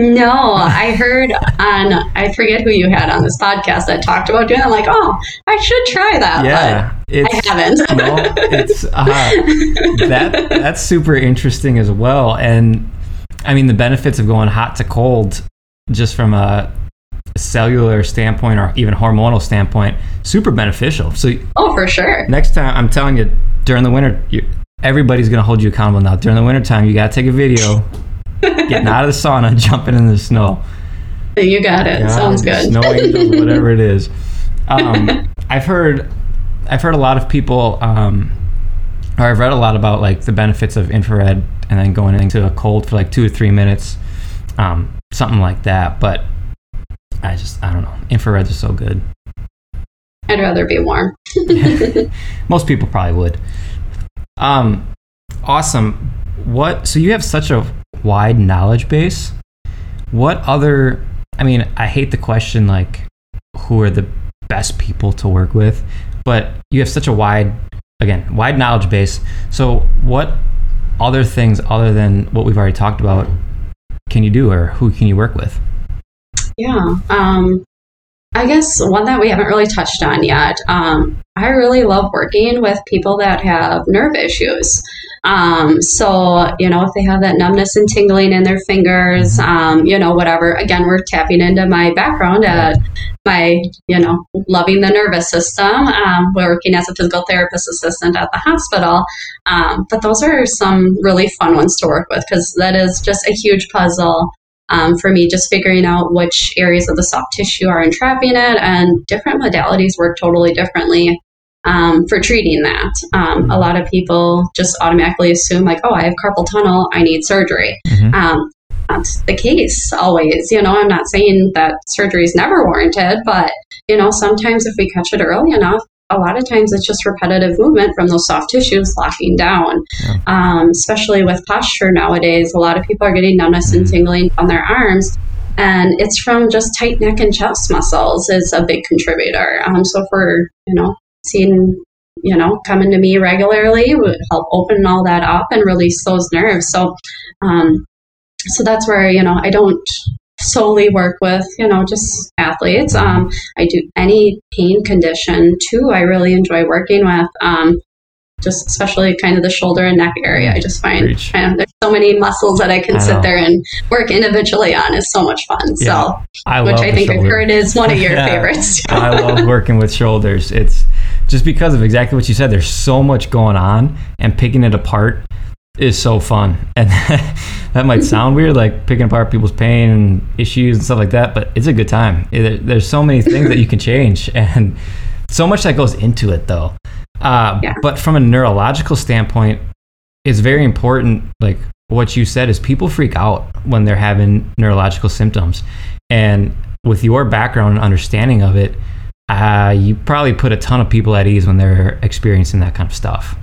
No, I heard on, I forget who you had on this podcast that talked about doing it. I'm like, oh, I should try that. Yeah, but I haven't. No, it's, uh, that that's super interesting as well. And I mean, the benefits of going hot to cold just from a cellular standpoint or even hormonal standpoint, super beneficial. So, oh, for sure. Next time, I'm telling you, during the winter, you everybody's going to hold you accountable now. During the wintertime, you got to take a video, getting out of the sauna, jumping in the snow. You got it. Yeah, sounds good. Snow angels, whatever it is. Um, I've heard I've heard a lot of people, um, or I've read a lot about like the benefits of infrared and then going into a cold for like two or three minutes, um, something like that. But I just, I don't know. Infrareds are so good. I'd rather be warm. Most people probably would. Um, awesome. What, so you have such a wide knowledge base. What other, I mean, I hate the question, like, who are the best people to work with, but you have such a wide, again, wide knowledge base. So what other things other than what we've already talked about can you do or who can you work with? Yeah. Um, I guess one that we haven't really touched on yet. Um, I really love working with people that have nerve issues. Um, so, you know, if they have that numbness and tingling in their fingers, um, you know, whatever, again, we're tapping into my background at my, you know, loving the nervous system. Um, we're working as a physical therapist assistant at the hospital. Um, but those are some really fun ones to work with because that is just a huge puzzle. Um, for me, just figuring out which areas of the soft tissue are entrapping it, and different modalities work totally differently um, for treating that. Um, a lot of people just automatically assume like, oh, I have carpal tunnel, I need surgery. Mm-hmm. Um, that's the case always. You know, I'm not saying that surgery is never warranted, but, you know, sometimes if we catch it early enough, a lot of times it's just repetitive movement from those soft tissues locking down. Yeah. Um, especially with posture nowadays, a lot of people are getting numbness and tingling on their arms, and it's from just tight neck and chest muscles is a big contributor. Um, so if we're, you know, seeing, you know, coming to me regularly would help open all that up and release those nerves. So, um, so that's where, you know, I don't solely work with, you know, just athletes. Um, I do any pain condition too. I really enjoy working with, um, just especially kind of the shoulder and neck area. I just find Reach. kind of there's so many muscles that I can I sit know. there and work individually on is so much fun. Yeah. So, I which I think I've heard is one of your yeah. favorites. I love working with shoulders. It's just because of exactly what you said. There's so much going on, and picking it apart is so fun. And that might sound weird, like picking apart people's pain and issues and stuff like that, but it's a good time. It, there's so many things that you can change, and so much that goes into it though. Uh, yeah. But from a neurological standpoint, it's very important, like what you said, is people freak out when they're having neurological symptoms. And with your background and understanding of it, uh, you probably put a ton of people at ease when they're experiencing that kind of stuff.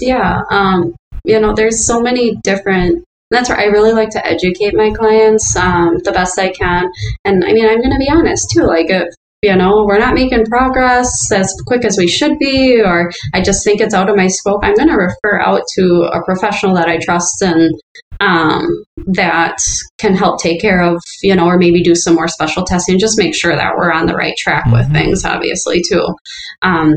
Yeah. Um- You know, there's so many different, that's where I really like to educate my clients um, the best I can. And I mean, I'm going to be honest too, like, if, you know, we're not making progress as quick as we should be, or I just think it's out of my scope, I'm going to refer out to a professional that I trust and um, that can help take care of, you know, or maybe do some more special testing, just make sure that we're on the right track mm-hmm. with things, obviously, too. Um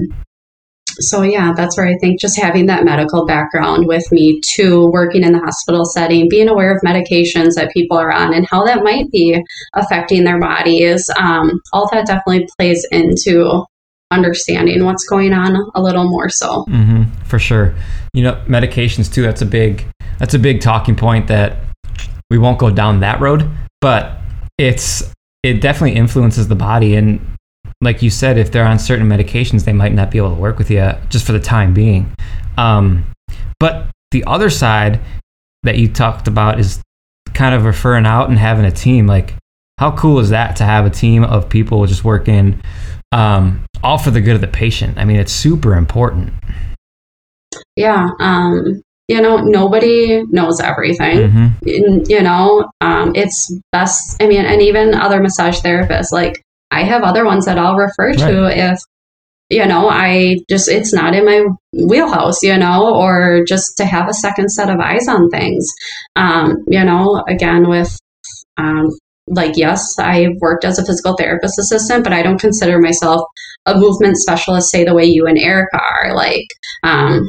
So yeah, that's where I think just having that medical background with me too, working in the hospital setting, being aware of medications that people are on and how that might be affecting their bodies, um, all that definitely plays into understanding what's going on a little more so. Mm-hmm, for sure. You know, medications too, that's a big, that's a big talking point that we won't go down that road, but it's, it definitely influences the body. And like you said, if they're on certain medications, they might not be able to work with you just for the time being. Um, but the other side that you talked about is kind of referring out and having a team. Like, how cool is that to have a team of people just working um, all for the good of the patient? I mean, it's super important. Yeah. Um, you know, nobody knows everything. Mm-hmm. You know, um, it's best. I mean, and even other massage therapists, like, I have other ones that I'll refer to right. if, you know, I just, it's not in my wheelhouse, you know, or just to have a second set of eyes on things. Um, you know, again, with um, like, yes, I've worked as a physical therapist assistant, but I don't consider myself a movement specialist, say the way you and Erica are, like, um,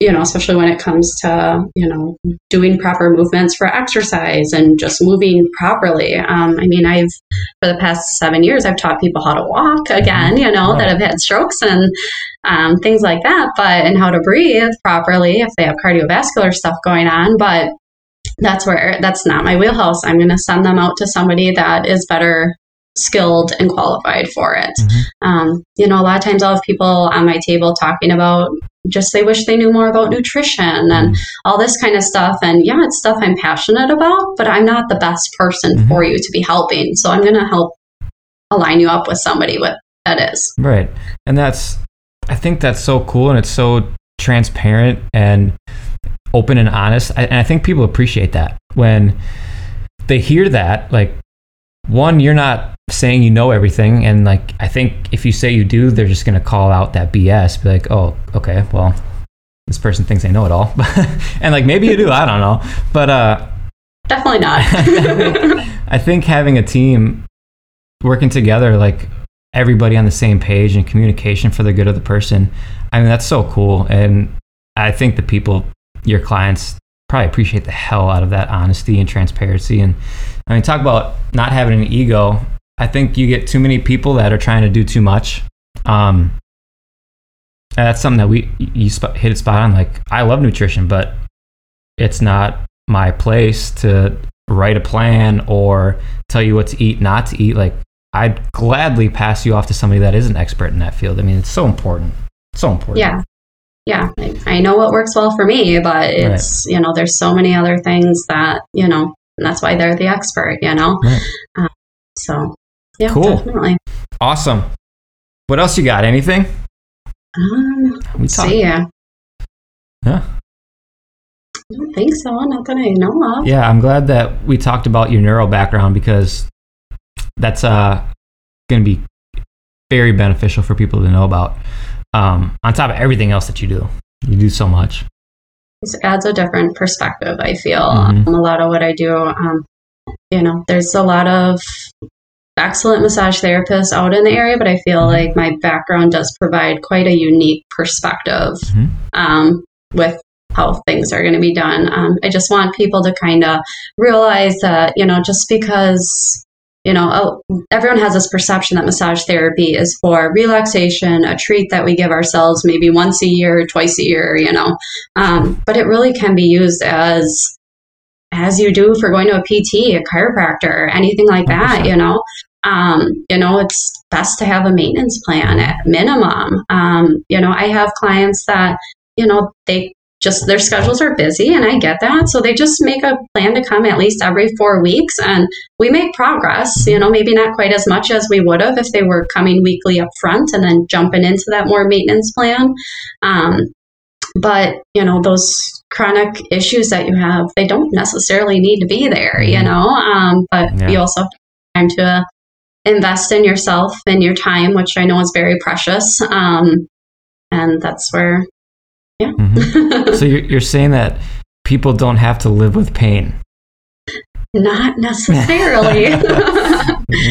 you know, especially when it comes to, you know, doing proper movements for exercise and just moving properly. Um, I mean, I've, for the past seven years, I've taught people how to walk again, you know, wow. that have had strokes and um, things like that, but, and how to breathe properly if they have cardiovascular stuff going on. But that's where, that's not my wheelhouse. I'm going to send them out to somebody that is better skilled and qualified for it. Mm-hmm. Um, you know, a lot of times I'll have people on my table talking about just they wish they knew more about nutrition and all this kind of stuff. And yeah, it's stuff I'm passionate about, but I'm not the best person mm-hmm. for you to be helping. So I'm going to help align you up with somebody with that is. Right. And that's, I think that's so cool. And it's so transparent and open and honest. I, and I think people appreciate that when they hear that, like, one, you're not saying you know everything, and like I think if you say you do, they're just gonna call out that B S, be like, oh, okay, well, this person thinks they know it all, and like maybe you do, I don't know, but uh, definitely not. I think having a team working together, like everybody on the same page, and communication for the good of the person, I mean that's so cool, and I think the people, your clients, probably appreciate the hell out of that honesty and transparency. And I mean, talk about not having an ego. I think you get too many people that are trying to do too much. Um, that's something that we you sp- hit it spot on. Like, I love nutrition, but it's not my place to write a plan or tell you what to eat, not to eat, like I'd gladly pass you off to somebody that is an expert in that field. I mean, it's so important. It's so important. Yeah. Yeah. I, I know what works well for me, but it's, right. you know, there's so many other things that, you know, and that's why they're the expert, you know? Right. Um, so, yeah, cool. Definitely. Awesome. What else you got? Anything? Um, let's see. Yeah. Huh? I don't think so. Not that I know of. Yeah, I'm glad that we talked about your neuro background because that's uh, going to be very beneficial for people to know about. Um, on top of everything else that you do, you do so much. It adds a different perspective, I feel. Mm-hmm. Um, a lot of what I do, um, you know, there's a lot of excellent massage therapists out in the area, but I feel mm-hmm. like my background does provide quite a unique perspective mm-hmm. um, with how things are going to be done. Um, I just want people to kind of realize that, you know, just because... You know, everyone has this perception that massage therapy is for relaxation, a treat that we give ourselves maybe once a year, twice a year, you know. Um, but it really can be used as, as you do for going to a P T, a chiropractor, anything like that, you know. Um, you know, it's best to have a maintenance plan at minimum. Um, you know, I have clients that, you know, they just, their schedules are busy and I get that. So they just make a plan to come at least every four weeks and we make progress, you know, maybe not quite as much as we would have if they were coming weekly up front and then jumping into that more maintenance plan. Um, but, you know, those chronic issues that you have, they don't necessarily need to be there, you know, um, but yeah. you also have time to invest in yourself and your time, which I know is very precious. Um, and that's where... Yeah. mm-hmm. So you're, you're saying that people don't have to live with pain? Not necessarily.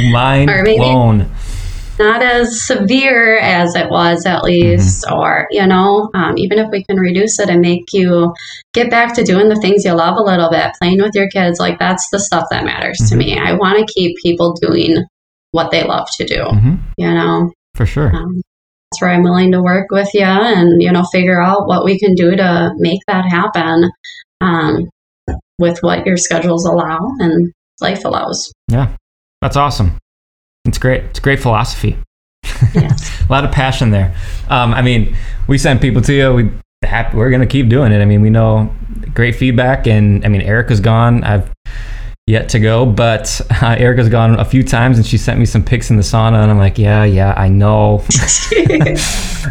Mind blown. Not as severe as it was, at least, mm-hmm. or, you know, um, even if we can reduce it and make you get back to doing the things you love a little bit, playing with your kids, like that's the stuff that matters mm-hmm. to me. I want to keep people doing what they love to do, mm-hmm. you know? For sure. Um, where I'm willing to work with you and, you know, figure out what we can do to make that happen um, with what your schedules allow and life allows. Yeah. That's awesome. It's great. It's great philosophy. Yes. A lot of passion there. Um, I mean, we send people to you. We have, we're going to keep doing it. I mean, we know great feedback and I mean, Erica's gone. I've yet to go, but uh, Erica's gone a few times and she sent me some pics in the sauna and I'm like, yeah, yeah, I know.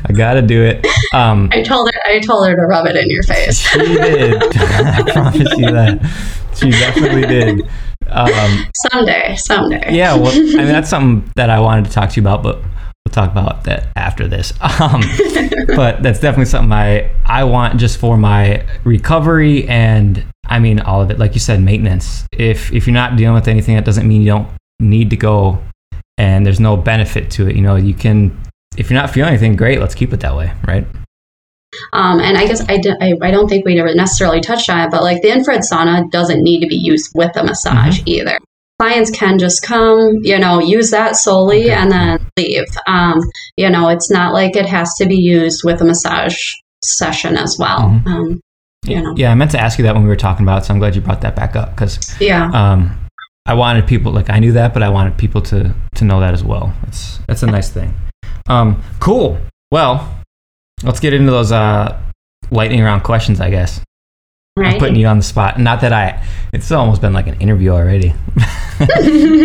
I gotta do it. Um, I told her I told her to rub it in your face. She did. I promise you that. She definitely did. Um, someday, someday. Yeah, well, I mean, that's something that I wanted to talk to you about, but we'll talk about that after this. Um, but that's definitely something I, I want just for my recovery and I mean, all of it. Like you said, maintenance. If if you're not dealing with anything, that doesn't mean you don't need to go and there's no benefit to it. You know, you can, if you're not feeling anything, great, let's keep it that way, right? Um, and I guess I, d- I, I don't think we never necessarily touched on it, but like the infrared sauna doesn't need to be used with a massage mm-hmm. either. Clients can just come, you know, use that solely okay. and then leave. Um, you know, it's not like it has to be used with a massage session as well. Mm-hmm. Um, You know. Yeah, I meant to ask you that when we were talking about it, so I'm glad you brought that back up because yeah. um, I wanted people, like I knew that, but I wanted people to, to know that as well. It's, that's a nice thing. Um, cool. Well, let's get into those uh, lightning round questions, I guess. Right. I'm putting you on the spot. Not that I, it's almost been like an interview already. But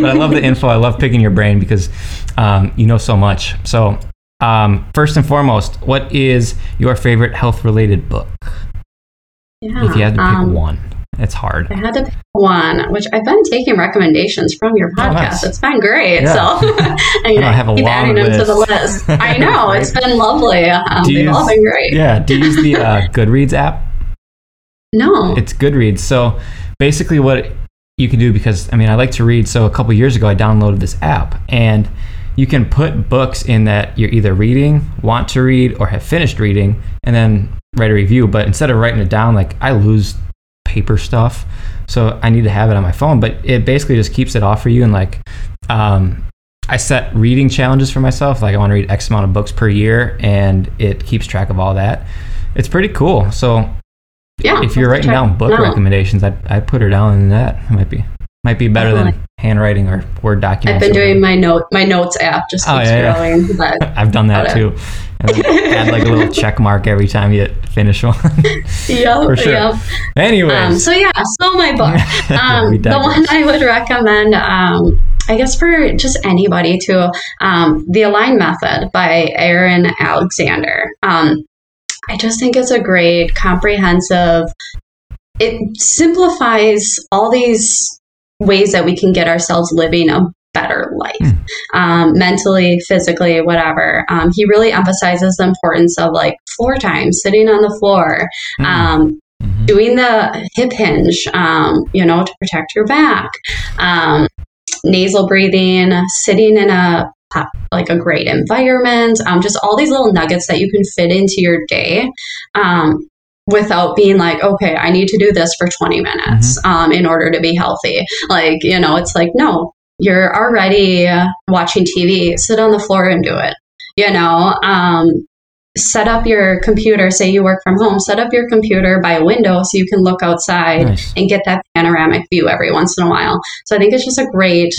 I love the info. I love picking your brain because um, you know so much. So um, first and foremost, what is your favorite health-related book? Yeah, if you had to pick um, one, it's hard. I had to pick one, which I've been taking recommendations from your podcast. Oh, nice. It's been great. Yeah. So I, mean, I, I have a keep long adding list. Them to the list. I know. It's been lovely. Um, they've use, all been great. Yeah. Do you use the uh, Goodreads app? No. It's Goodreads. So basically what you can do, because I mean, I like to read. So a couple years ago, I downloaded this app and you can put books in that you're either reading, want to read, or have finished reading, and then write a review. But instead of writing it down, like I lose paper stuff, so I need to have it on my phone. But it basically just keeps it off for you. And like um I set reading challenges for myself, like I want to read X amount of books per year, and it keeps track of all that. It's pretty cool. So Yeah, if you're writing down book recommendations, I'd, I'd put her down in that. It might be might be better than handwriting or Word documents. I've been doing my note my notes app, just oh, keeps yeah, growing. Yeah. But I've done that too. And then add like a little check mark every time you finish one. Yep, for sure. Yep. Anyways. Um, so yeah, so my book. Um, yeah, the one I would recommend, um, I guess for just anybody too, um, The Align Method by Aaron Alexander. Um, I just think it's a great, comprehensive, it simplifies all these ways that we can get ourselves living a better life, mm. um, mentally, physically, whatever. Um, he really emphasizes the importance of like floor time, sitting on the floor, mm. um, mm-hmm. doing the hip hinge, um, you know, to protect your back, um, nasal breathing, sitting in a like a great environment, um, just all these little nuggets that you can fit into your day, um, without being like, okay, I need to do this for twenty minutes, mm-hmm. um, in order to be healthy. Like, you know, it's like, no, you're already watching T V, sit on the floor and do it, you know, um, set up your computer, say you work from home, set up your computer by a window so you can look outside nice. And get that panoramic view every once in a while. So I think it's just a great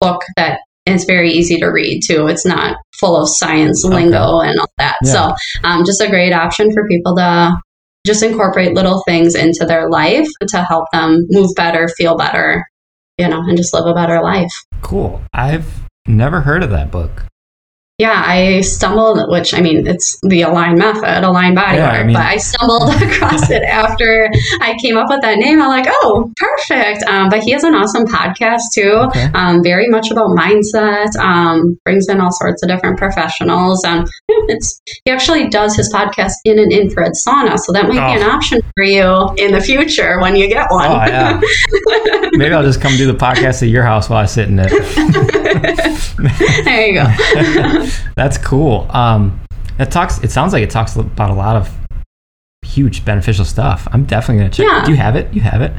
book that, and it's very easy to read too. It's not full of science okay. lingo and all that. Yeah. So um, just a great option for people to just incorporate little things into their life to help them move better, feel better, you know, and just live a better life. Cool. I've never heard of that book. Yeah, I stumbled, which I mean, it's the Align Method, Align Bodywork, yeah, I mean, but I stumbled across it after I came up with that name. I'm like, oh, perfect. Um, but he has an awesome podcast too, okay. um, very much about mindset, um, brings in all sorts of different professionals. Um, it's, he actually does his podcast in an infrared sauna, so that might oh. be an option for you in the future when you get one. Oh, yeah. Maybe I'll just come do the podcast at your house while I sit in it. There you go. That's cool. Um, it talks. It sounds like it talks about a lot of huge beneficial stuff. I'm definitely gonna check. Yeah. Do you have it? You have it?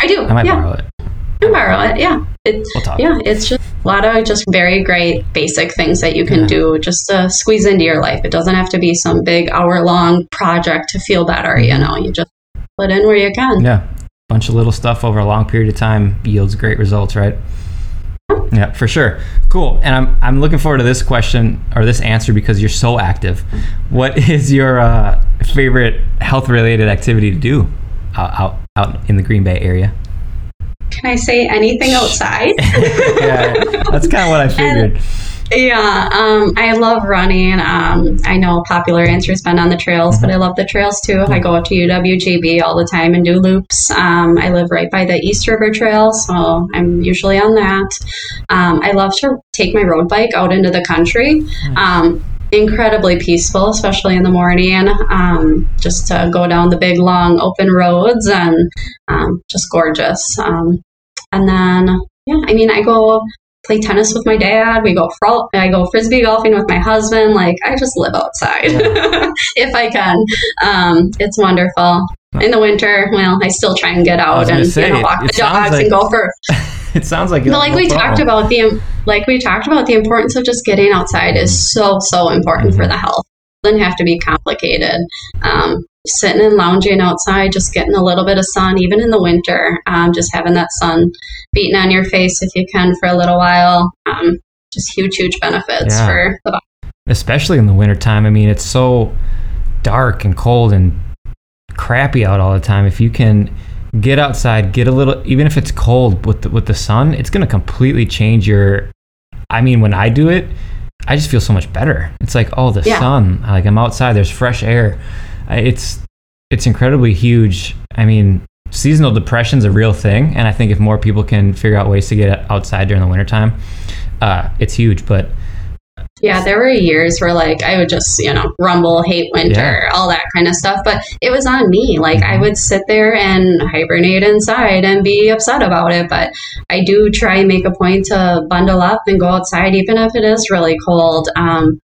I do. I might yeah. borrow it. You can borrow it. Yeah. It, we'll talk. Yeah. It's just a lot of just very great basic things that you can yeah. do just to squeeze into your life. It doesn't have to be some big hour long project to feel better. You know, you just put in where you can. Yeah. Bunch of little stuff over a long period of time yields great results, right? Yeah, for sure. Cool. And I'm I'm looking forward to this question or this answer because you're so active. What is your uh, favorite health-related activity to do out, out out in the Green Bay area? Can I say anything outside? Yeah, that's kind of what I figured. And- Yeah, um, I love running. Um, I know a popular answer has been on the trails, mm-hmm. but I love the trails too. Mm-hmm. I go to U W G B all the time and do loops. Um, I live right by the East River Trail, so I'm usually on that. Um, I love to take my road bike out into the country. Nice. Um, incredibly peaceful, especially in the morning, um, just to go down the big, long, open roads and um, just gorgeous. Um, and then, yeah, I mean, I go... play tennis with my dad. We go fr- I go frisbee golfing with my husband. Like, I just live outside yeah. if I can. Um, it's wonderful. In the winter, well, I still try and get out and say, you know, walk the dogs like, and go for. It sounds like. But like no we problem. talked about the like we talked about the importance of just getting outside is so so important mm-hmm. for the health. It doesn't have to be complicated. Um, sitting and lounging outside, just getting a little bit of sun, even in the winter, um, just having that sun beating on your face if you can for a little while, um, just huge, huge benefits yeah. for the body. Especially in the wintertime. I mean, it's so dark and cold and crappy out all the time. If you can get outside, get a little, even if it's cold with the, with the sun, it's going to completely change your, I mean, when I do it, I just feel so much better. It's like, oh, the yeah. sun, like I'm outside, there's fresh air. It's it's incredibly huge. I mean, seasonal depression is a real thing, and I think if more people can figure out ways to get outside during the wintertime, uh, it's huge. But yeah, there were years where like I would just, you know, rumble, hate winter, yeah. all that kind of stuff. But it was on me. Like mm-hmm. I would sit there and hibernate inside and be upset about it. But I do try and make a point to bundle up and go outside, even if it is really cold. Um,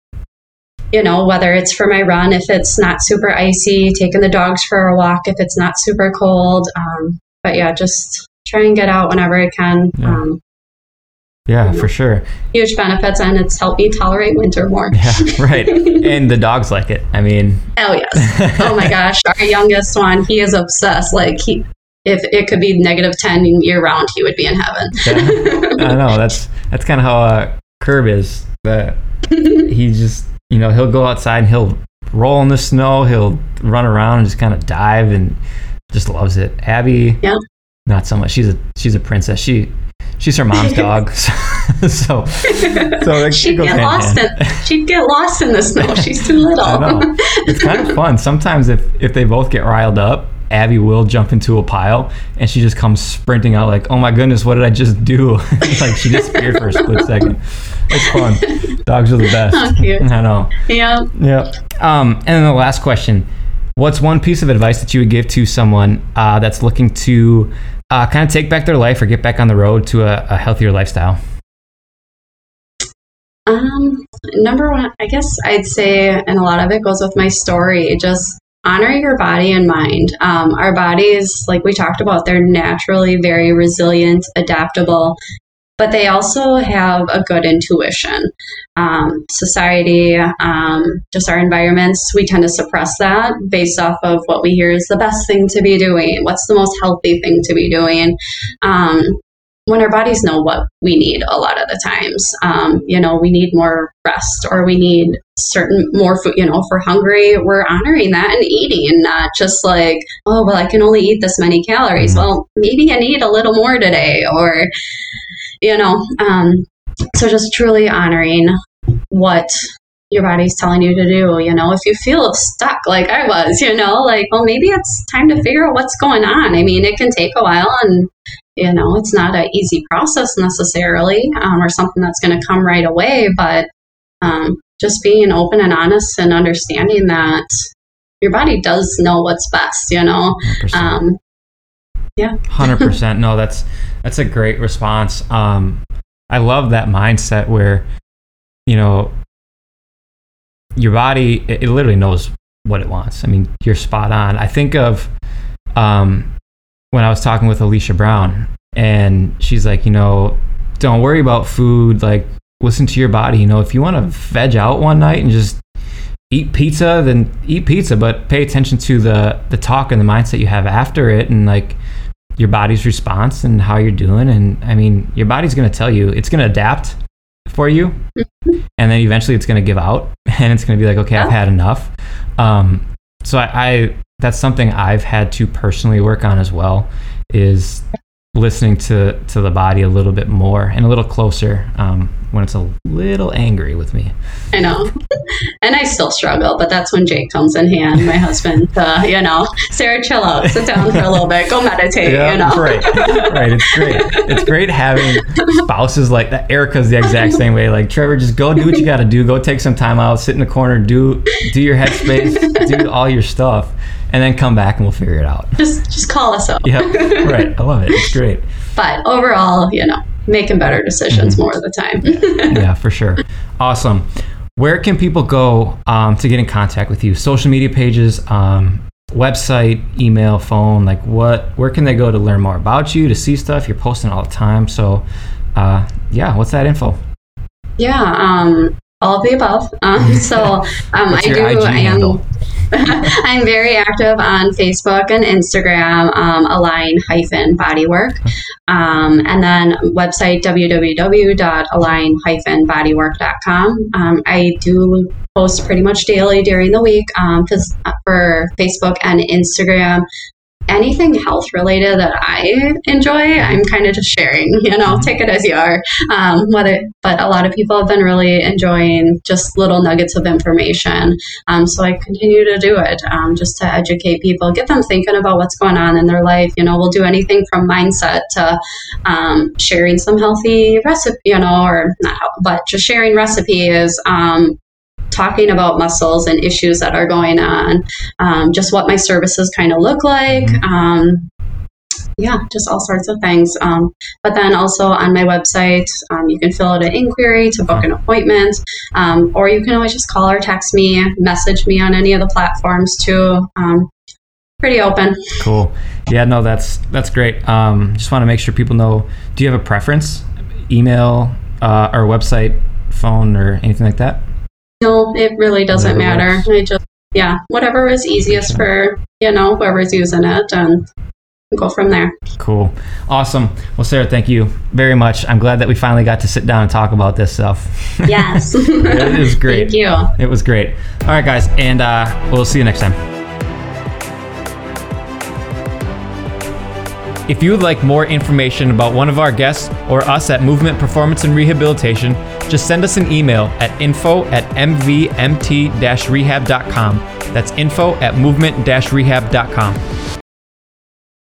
You know, whether it's for my run, if it's not super icy, taking the dogs for a walk, if it's not super cold. Um, but yeah, just try and get out whenever I can. Yeah. Um, Yeah, for sure. Huge benefits, and it's helped me tolerate winter more. Yeah, right. And the dogs like it. I mean. Oh, yes. Oh, my gosh. Our youngest one, he is obsessed. Like, he, if it could be negative ten year round, he would be in heaven. Yeah. I know. That's that's kind of how uh, Curb is. But he just, you know, he'll go outside and he'll roll in the snow. He'll run around and just kind of dive and just loves it. Abby, yeah. Not so much. She's a she's a princess. She. She's her mom's dog, so so, so like, she'd get lost. In, she'd get lost in the snow. She's too little. I know. It's kind of fun. Sometimes if if they both get riled up, Abby will jump into a pile, and she just comes sprinting out like, "Oh my goodness, what did I just do?" Like she disappeared for a split second. It's fun. Dogs are the best. Oh, cute. I know. Yeah. Yeah. Um, and then the last question: what's one piece of advice that you would give to someone uh, that's looking to Uh, kind of take back their life or get back on the road to a, a healthier lifestyle? Um, number one, I guess I'd say, and a lot of it goes with my story, just honor your body and mind. Um, our bodies, like we talked about, they're naturally very resilient, adaptable, but they also have a good intuition. Um, society, um, just our environments, we tend to suppress that based off of what we hear is the best thing to be doing, what's the most healthy thing to be doing, um, when our bodies know what we need a lot of the times. Um, you know, we need more rest, or we need certain more food, you know, if we're hungry, we're honoring that and eating, and not just like, oh, well, I can only eat this many calories. Well, maybe I need a little more today, or... You know, um, so just truly honoring what your body's telling you to do. You know, if you feel stuck like I was, you know, like, well, maybe it's time to figure out what's going on. I mean, it can take a while, and, you know, it's not an easy process necessarily, um, or something that's going to come right away. But um, just being open and honest and understanding that your body does know what's best, you know. Um, yeah. one hundred percent. No, that's that's a great response. Um, I love that mindset where, you know, your body, it, it literally knows what it wants. I mean, you're spot on. I think of um, when I was talking with Alicia Brown, and she's like, you know, don't worry about food. Like, listen to your body. You know, if you want to veg out one night and just eat pizza, then eat pizza, but pay attention to the, the talk and the mindset you have after it, and like your body's response and how you're doing. And I mean, your body's going to tell you, it's going to adapt for you, and then eventually it's going to give out, and it's going to be like, okay, I've had enough. Um, so I, I, that's something I've had to personally work on as well, is listening to, to the body a little bit more and a little closer, um, when it's a little angry with me. I know. And I still struggle, but that's when Jake comes in hand, my husband, uh, you know, Sarah, chill out, sit down for a little bit, go meditate, yeah, you know. Right. Right. It's great. It's great having spouses like that. Erica's the exact same way. Like, Trevor, just go do what you got to do. Go take some time out, sit in the corner, do, do your Headspace, do all your stuff, and then come back and we'll figure it out. Just, just call us up. Yeah. Right. I love it. It's great. But overall, you know, making better decisions mm-hmm. more of the time. Yeah. Yeah, for sure. Awesome. Where can people go um, to get in contact with you? Social media pages, um, website, email, phone, like what, where can they go to learn more about you, to see stuff? You're posting all the time. So uh, yeah, what's that info? Yeah. Um, all of the above. Um, so um, I do, I am, I'm very active on Facebook and Instagram, um, Align hyphen Bodywork. Um, and then website w w w dot align hyphen bodywork dot com. Um, I do post pretty much daily during the week, um, for Facebook and Instagram. Anything health related that I enjoy, I'm kind of just sharing, you know, take it as you are. Um, whether, but a lot of people have been really enjoying just little nuggets of information. Um, so I continue to do it, um, just to educate people, get them thinking about what's going on in their life. You know, we'll do anything from mindset to um, sharing some healthy recipe, you know, or not, but just sharing recipes, um, talking about muscles and issues that are going on, um, just what my services kind of look like. Um, yeah, just all sorts of things. Um, but then also on my website, um, you can fill out an inquiry to book an appointment, um, or you can always just call or text me, message me on any of the platforms too. Um, pretty open. Cool. Yeah, no, that's, that's great. Um, just want to make sure people know, do you have a preference? email, uh, or website, phone, or anything like that? No, it really doesn't whatever matter. I just, yeah, whatever is easiest okay. for, you know, whoever's using it, and go from there. Cool. Awesome. Well, Sara, thank you very much. I'm glad that we finally got to sit down and talk about this stuff. Yes. It was great. Thank you. It was great. All right, guys. And uh, we'll see you next time. If you would like more information about one of our guests or us at Movement Performance and Rehabilitation, just send us an email at info at m v m t dash rehab dot com. That's info at movement dash rehab dot com.